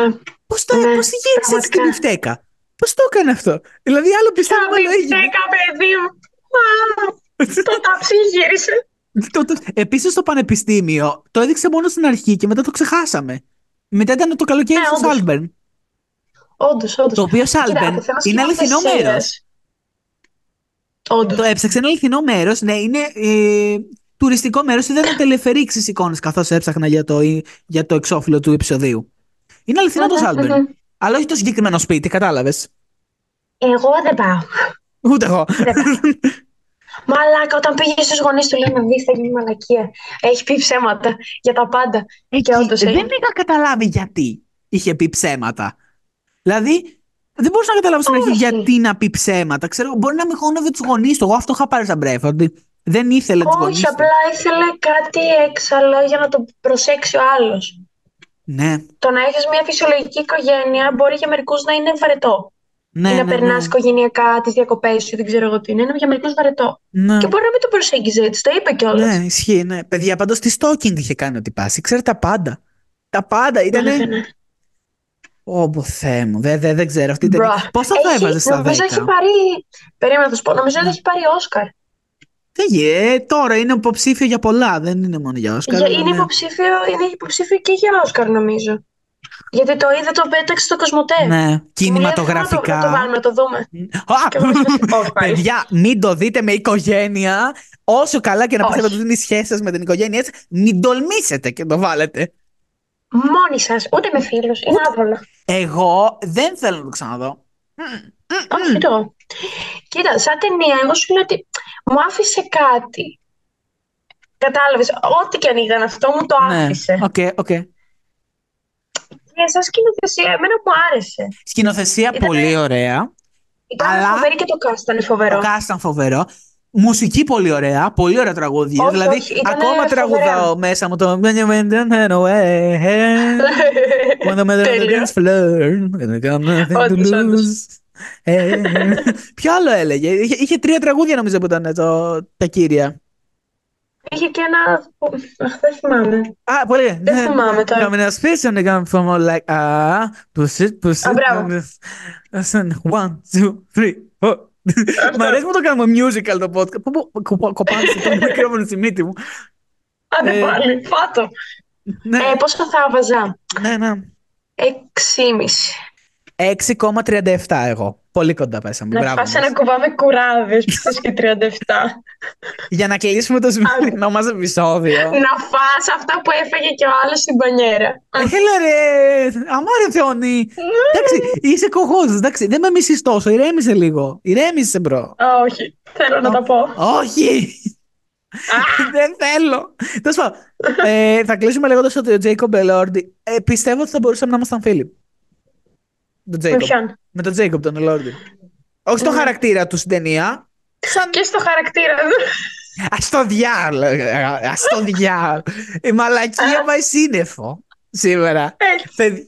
Πώς το ναι, γύρισε έτσι την πιφτέκα. Πώς το έκανε αυτό. Δηλαδή άλλο πιστεύω μόνο έγινε. Πιφτέκα παιδί μου. Το ταψί γύρισε. Επίσης στο πανεπιστήμιο το έδειξε μόνο στην αρχή και μετά το ξεχάσαμε. Μετά ήταν το καλοκαίρι ναι, στο Saltburn. Όντως, όντως. Το οποίο Saltburn είναι αληθινό μέρος. Όντως. Το έψαξε ένα αληθινό μέρος. Ναι, είναι ε, τουριστικό μέρος. Είδαμε τελεφερίξεις εικόνες καθώς έψαχνα για το, για το εξώφυλλο του επεισοδίου. Είναι αληθινό το Saltburn. Αλλά όχι το συγκεκριμένο σπίτι, κατάλαβες. Εγώ δεν πάω. Ούτε εγώ. Μαλάκα, όταν πήγε στους γονείς του λέει να δεις θα γίνει μαλακία. Έχει πει ψέματα για τα πάντα. Ε, και όντως, δεν είχα καταλάβει γιατί είχε πει ψέματα. Δηλαδή, δεν μπορούσα να καταλάβω στην αρχή γιατί να πει ψέματα. Ξέρω, μπορεί να με χώνευε τους γονείς του. Εγώ αυτό είχα πάρει σαν πρέφα. Δεν ήθελε τους γονείς του. Όχι, απλά ήθελε κάτι έξαλλο για να τον προσέξει ο άλλος. Ναι. Το να έχεις μια φυσιολογική οικογένεια μπορεί για μερικούς να είναι βαρετό. Ναι, ή να ναι, περνάς ναι. οικογενειακά τις διακοπές ή δεν ξέρω εγώ τι είναι, για μερικούς βαρετό. Ναι. Και μπορεί να μην το προσέγγιζε έτσι, το είπε κιόλας. Ναι, ισχύει, ναι. Παιδιά, πάντως τη stalking είχε κάνει ότι πάση. Ξέρε τα πάντα. Τα πάντα ήτανε. Ω, ναι, ναι, ναι. Ω, Θεέ μου, δεν δε, δε ξέρω αυτή την. Πόσα θα έβαζε στα δέκα. Νομίζω έχει πάρει. Περίμενα να σου πω, νομίζω ότι έχει πάρει Όσκαρ. Yeah, τώρα είναι υποψήφιο για πολλά, δεν είναι μόνο για Όσκαρ. Είναι, είναι υποψήφιο και για Όσκαρ, νομίζω. Γιατί το είδε, το πέταξε στο Κοσμοτέ. Ναι, κινηματογραφικά. Να το, το βάλουμε, να το δούμε. Α, παιδιά, μην το δείτε με οικογένεια. Όσο καλά και να πιστεύετε ότι είναι η σχέση σας με την οικογένειά σας, μην τολμήσετε και το βάλετε. Μόνοι σας, ούτε με φίλους. Είναι άβολο. Εγώ δεν θέλω να το ξαναδώ. Όχι το. Κοίτα, σαν ταινία, εγώ σου λέω ότι μου άφησε κάτι. Κατάλαβες, ό,τι και αν ήταν αυτό μου το άφησε. Οκ, okay, οκ. Okay. Και σαν σκηνοθεσία, εμένα μου άρεσε. Σκηνοθεσία ήταν πολύ ωραία. Ήταν αλλά... φοβερή και το cast ήταν φοβερό. Το cast ήταν φοβερό. Μουσική πολύ ωραία, πολύ ωραία τραγούδια. Όχι, δηλαδή, όχι, ακόμα τραγουδάω μέσα μου το. Ποιο άλλο έλεγε? Είχε, είχε τρία τραγούδια νομίζω που ήταν το, τα κύρια. Είχε και ένα. Αχ, δεν θυμάμαι. Α, πολύ. Δεν θυμάμαι τώρα. Κάμε ένα σπίτι, αν έκαμε φόμο, like. Α, πουσίτ, πουσίτ. One, two, three, four. Μ' αρέσει που το κάνουμε musical το podcast. Πού κοπάνισε το μικρόφωνο στη μύτη μου. Άντε πάλι, φάτο. Πόσο θα βάζα? Ναι, ναι. Εξήμιση. έξι κόμμα τριάντα επτά εγώ. Πολύ κοντά πέσαμε. Να μπράβο, πάσα μας. Να κουβάμε κουράδες πίσω και τριάντα επτά. Για να κλείσουμε το σημερινό μας επεισόδιο. Να φας αυτά που έφαγε και ο άλλος στην μπανιέρα. Έλα ρε, αμάρε Θεώνη. Εντάξει, είσαι κοχός, εντάξει, δεν με μισείς τόσο, ηρέμησε λίγο. Ηρέμησε μπρο. Όχι, θέλω να τα πω. Όχι. Δεν θέλω. Θα κλείσουμε λέγοντας ότι ο Jacob Elordi πιστεύω ότι θα μπορούσαμε να ήμασταν φίλοι. Τον με, με τον Jacob, τον Elordi. Όχι στο mm. χαρακτήρα του στην ταινία. Σαν... Και στο χαρακτήρα του. Ας το διάλο. Ας το διάλο. Η μαλακία πάει σύννεφο σήμερα.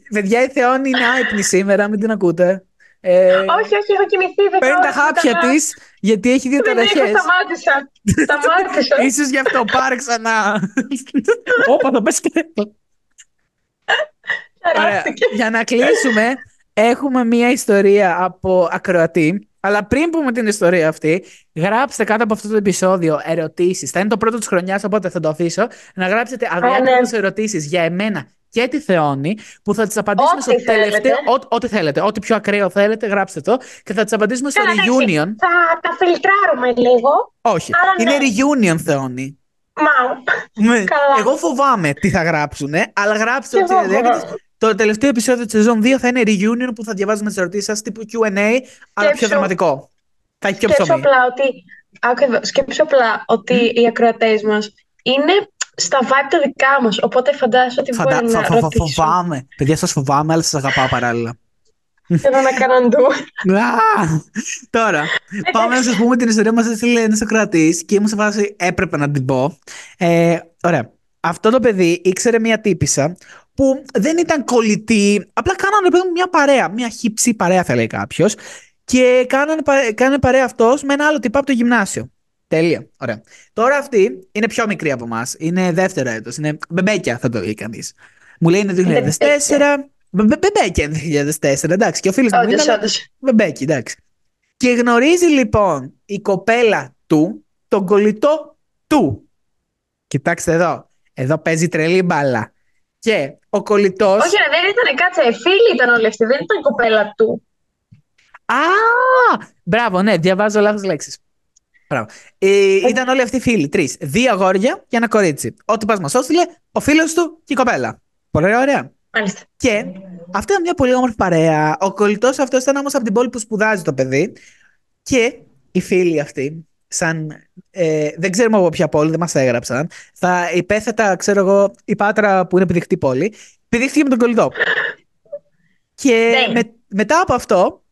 Παιδιά, η Θεώνη είναι άϊπνη σήμερα, μην την ακούτε. Ε... Όχι, όχι, έχω κοιμηθεί. Παίρνει τα χάπια τα... της, γιατί έχει δύο ταραχές. Δεν σταμάτησα. Σταμάτησα. Ίσως γι' αυτό πάρε ξανά. Όπα, θα πες και... Άρα, για να κλείσουμε... Έχουμε μία ιστορία από ακροατή, αλλά πριν πούμε την ιστορία αυτή, γράψτε κάτω από αυτό το επεισόδιο ερωτήσεις. Θα είναι το πρώτο της χρονιάς, οπότε θα το αφήσω. Να γράψετε αδιάκριτες ερωτήσεις για εμένα και τη Θεώνη, που θα τις απαντήσουμε ό, στο τελευταίο. Ό,τι θέλετε. Ό,τι πιο ακραίο θέλετε, γράψτε το. Και θα τις απαντήσουμε στο reunion. Θα τα φιλτράρουμε λίγο. Όχι. Είναι reunion, Θεώνη. Μα. Εγώ φοβάμαι τι θα γράψουνε, αλλά γράψτε ό,τι θέλετε. Το τελευταίο επεισόδιο της σεζόν δύο θα είναι reunion που θα διαβάζουμε τις ερωτήσεις σας τύπου κιου εντ έι, αλλά πιο δραματικό. Θα έχει πιο ψωμί. Σκέψου απλά ότι οι ακροατές μας είναι στα vibe τα δικά μας, οπότε φαντάζομαι ότι μπορεί να ρωτήσουν. Φοβάμαι. Παιδιά, σας φοβάμαι, αλλά σας αγαπάω παράλληλα. Θέλω να κάνω ντου. Τώρα, πάμε να σας πούμε την ιστορία μας έστειλε ένας ακροατής και ήμουν σε φάση έπρεπε να την πω. Ωραία. Αυτό το παιδί ήξερε μία τύπισσα που δεν ήταν κολλητή, απλά κάνανε παιδί, μια παρέα, μια χύψη παρέα θα λέει κάποιος, και κάνανε, κάνανε παρέα αυτός με ένα άλλο τυπά από το γυμνάσιο. Τέλεια, ωραία. Τώρα αυτή είναι πιο μικρή από εμάς, είναι δεύτερο έτος, είναι μπεμπέκια θα το λέει κανείς. Μου λέει είναι δύο χιλιάδες τέσσερα, μπεμπέκια είναι δύο χιλιάδες τέσσερα, εντάξει, και ο φίλος μου είναι μπεμπέκι, εντάξει. Και γνωρίζει λοιπόν η κοπέλα του τον κολλητό του. Κοιτάξτε εδώ, εδώ παίζει τρελή μπάλα. Και ο κολλητός... Όχι, ρε, δεν ήταν κάτσε. Φίλοι ήταν όλοι αυτοί, δεν ήταν κοπέλα του. Α! Μπράβο, ναι, διαβάζω λάθος λέξεις. Ε, ήταν όλοι αυτοί φίλοι. Τρεις. Δύο αγόρια και ένα κορίτσι. Ό,τι πας μας όστειλε, ο φίλος του και η κοπέλα. Πολύ ωραία. Μάλιστα. Και αυτή ήταν μια πολύ όμορφη παρέα. Ο κολλητός αυτός ήταν όμως από την πόλη που σπουδάζει το παιδί. Και οι φίλοι αυτοί, σαν. Ε, δεν ξέρουμε από ποια πόλη, δεν μας έγραψαν. Θα υπέθετα, ξέρω εγώ, η Πάτρα που είναι επιδειχτή πόλη. Επιδείχθηκε με τον κολλητό. Και ναι. με, μετά από αυτό,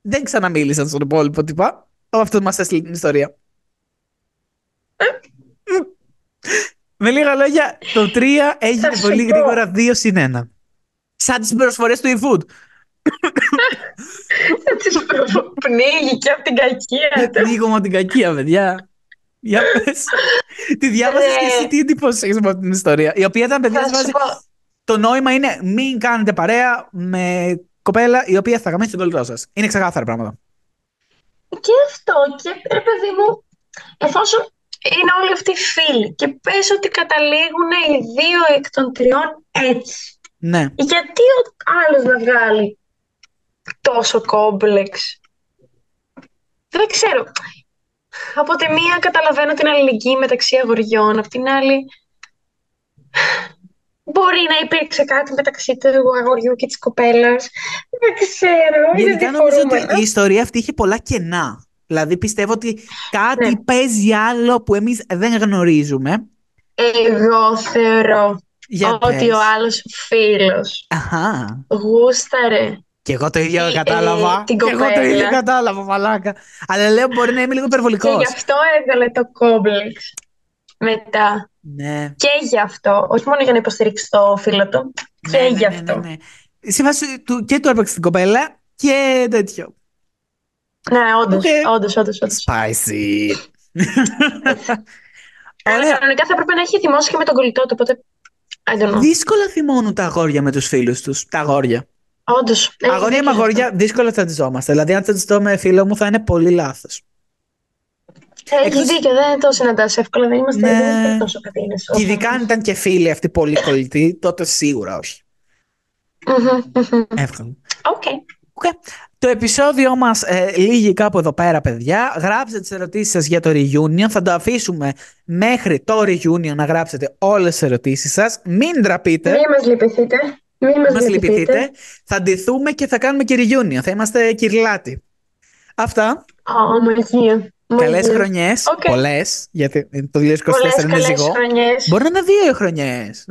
δεν ξαναμίλησαν στον υπόλοιπο τύπα. Από αυτό μας έστειλε την ιστορία. Με λίγα λόγια, το τρία έγινε πολύ γρήγορα δύο συν ένα. Σαν τις προσφορές του eFood. Θα τις πνίγει και από την κακία. Πνίγομαι από την κακία, παιδιά. Για πες. Τη διάβασες και εσύ, τι εντύπωση έχεις από την ιστορία? Η οποία ήταν, παιδιά, το νόημα είναι μην κάνετε παρέα με κοπέλα η οποία θα γαμίσει τον κολλητό σας. Είναι ξεκάθαρα πράγματα. Και αυτό, και ρε παιδί μου, εφόσον είναι όλοι αυτοί φίλοι και πες ότι καταλήγουν οι δύο εκ των τριών έτσι, ναι. Γιατί ο άλλος να βγάλει τόσο κόμπλεξ? Δεν ξέρω. Από τη μία καταλαβαίνω την αλληλεγγύη μεταξύ αγοριών, από την άλλη μπορεί να υπήρξε κάτι μεταξύ του αγοριού και της κοπέλας. Δεν ξέρω. Γενικά νομίζω ότι η ιστορία αυτή είχε πολλά κενά. Δηλαδή πιστεύω ότι κάτι ναι. παίζει άλλο που εμείς δεν γνωρίζουμε. Εγώ θεωρώ Για ότι πες. ο άλλος φίλος Αχα. γούσταρε Και εγώ το ίδιο ε, κατάλαβα. Ε, την και εγώ το ίδιο κατάλαβα, μαλάκα. Αλλά λέω μπορεί να είμαι λίγο υπερβολικός. Και γι' αυτό έβγαλε το κόμπλεξ μετά. Ναι. Και γι' αυτό. Όχι μόνο για να υποστηρίξει το φίλο του. Ναι, και ναι, γι' αυτό. Ναι, ναι, ναι. Η σύμβαση του και του έπαιξε την κοπέλα και τέτοιο. Ναι, όντως. Okay. Όντως, όντως, όντως. Spicy. Αλλά κανονικά θα έπρεπε να έχει θυμώσει και με τον κολλητό του. Οπότε. Δύσκολα θυμώνουν τα αγόρια με τους φίλους τους. Τα αγόρια. Όντως. Αγόρια με αγόρια, δύσκολα τσαντιζόμαστε. Δηλαδή, αν τσαντιστώ με φίλο μου, θα είναι πολύ λάθος. Έχει Εκτός... δίκιο, δεν το συναντάς εύκολα. Δεν είμαστε ναι. τόσο κατήνες. Ειδικά αν ήταν και φίλοι αυτοί πολύ κολλητοί, τότε σίγουρα όχι. Εύκολα. Οκ. Okay. Okay. Το επεισόδιο μας ε, λύγει κάπου εδώ πέρα, παιδιά. Γράψτε τις ερωτήσεις σας για το reunion. Θα το αφήσουμε μέχρι το reunion να γράψετε όλες τις ερωτήσεις σας. Μην τραπείτε. Μην μας λυπηθείτε. Μην μας, μας λυπηθείτε. λυπηθείτε. Θα ντυθούμε και θα κάνουμε και reunion. Θα είμαστε κυριλάτοι. Αυτά. Ω, καλές χρονιές. Okay. Πολλές. Γιατί το δύο χιλιάδες είκοσι τέσσερα είναι ζυγό. Μπορεί να είναι δύο χρονιές.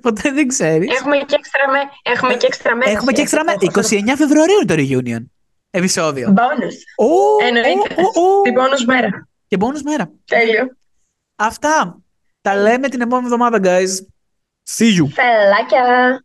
Ποτέ δεν ξέρεις. Έχουμε και έξτρα με... Έχουμε και έξτρα με... Έχουμε και έξτρα με... εικοστή ενάτη Φεβρουαρίου είναι το reunion. Επεισόδιο. Bonus. Oh, εννοείται. Oh, oh. Την bonus μέρα. Και bonus μέρα. Τέλειο. Αυτά. Τα λέμε την επόμενη εβδομάδα, guys. See you. Φελάκια.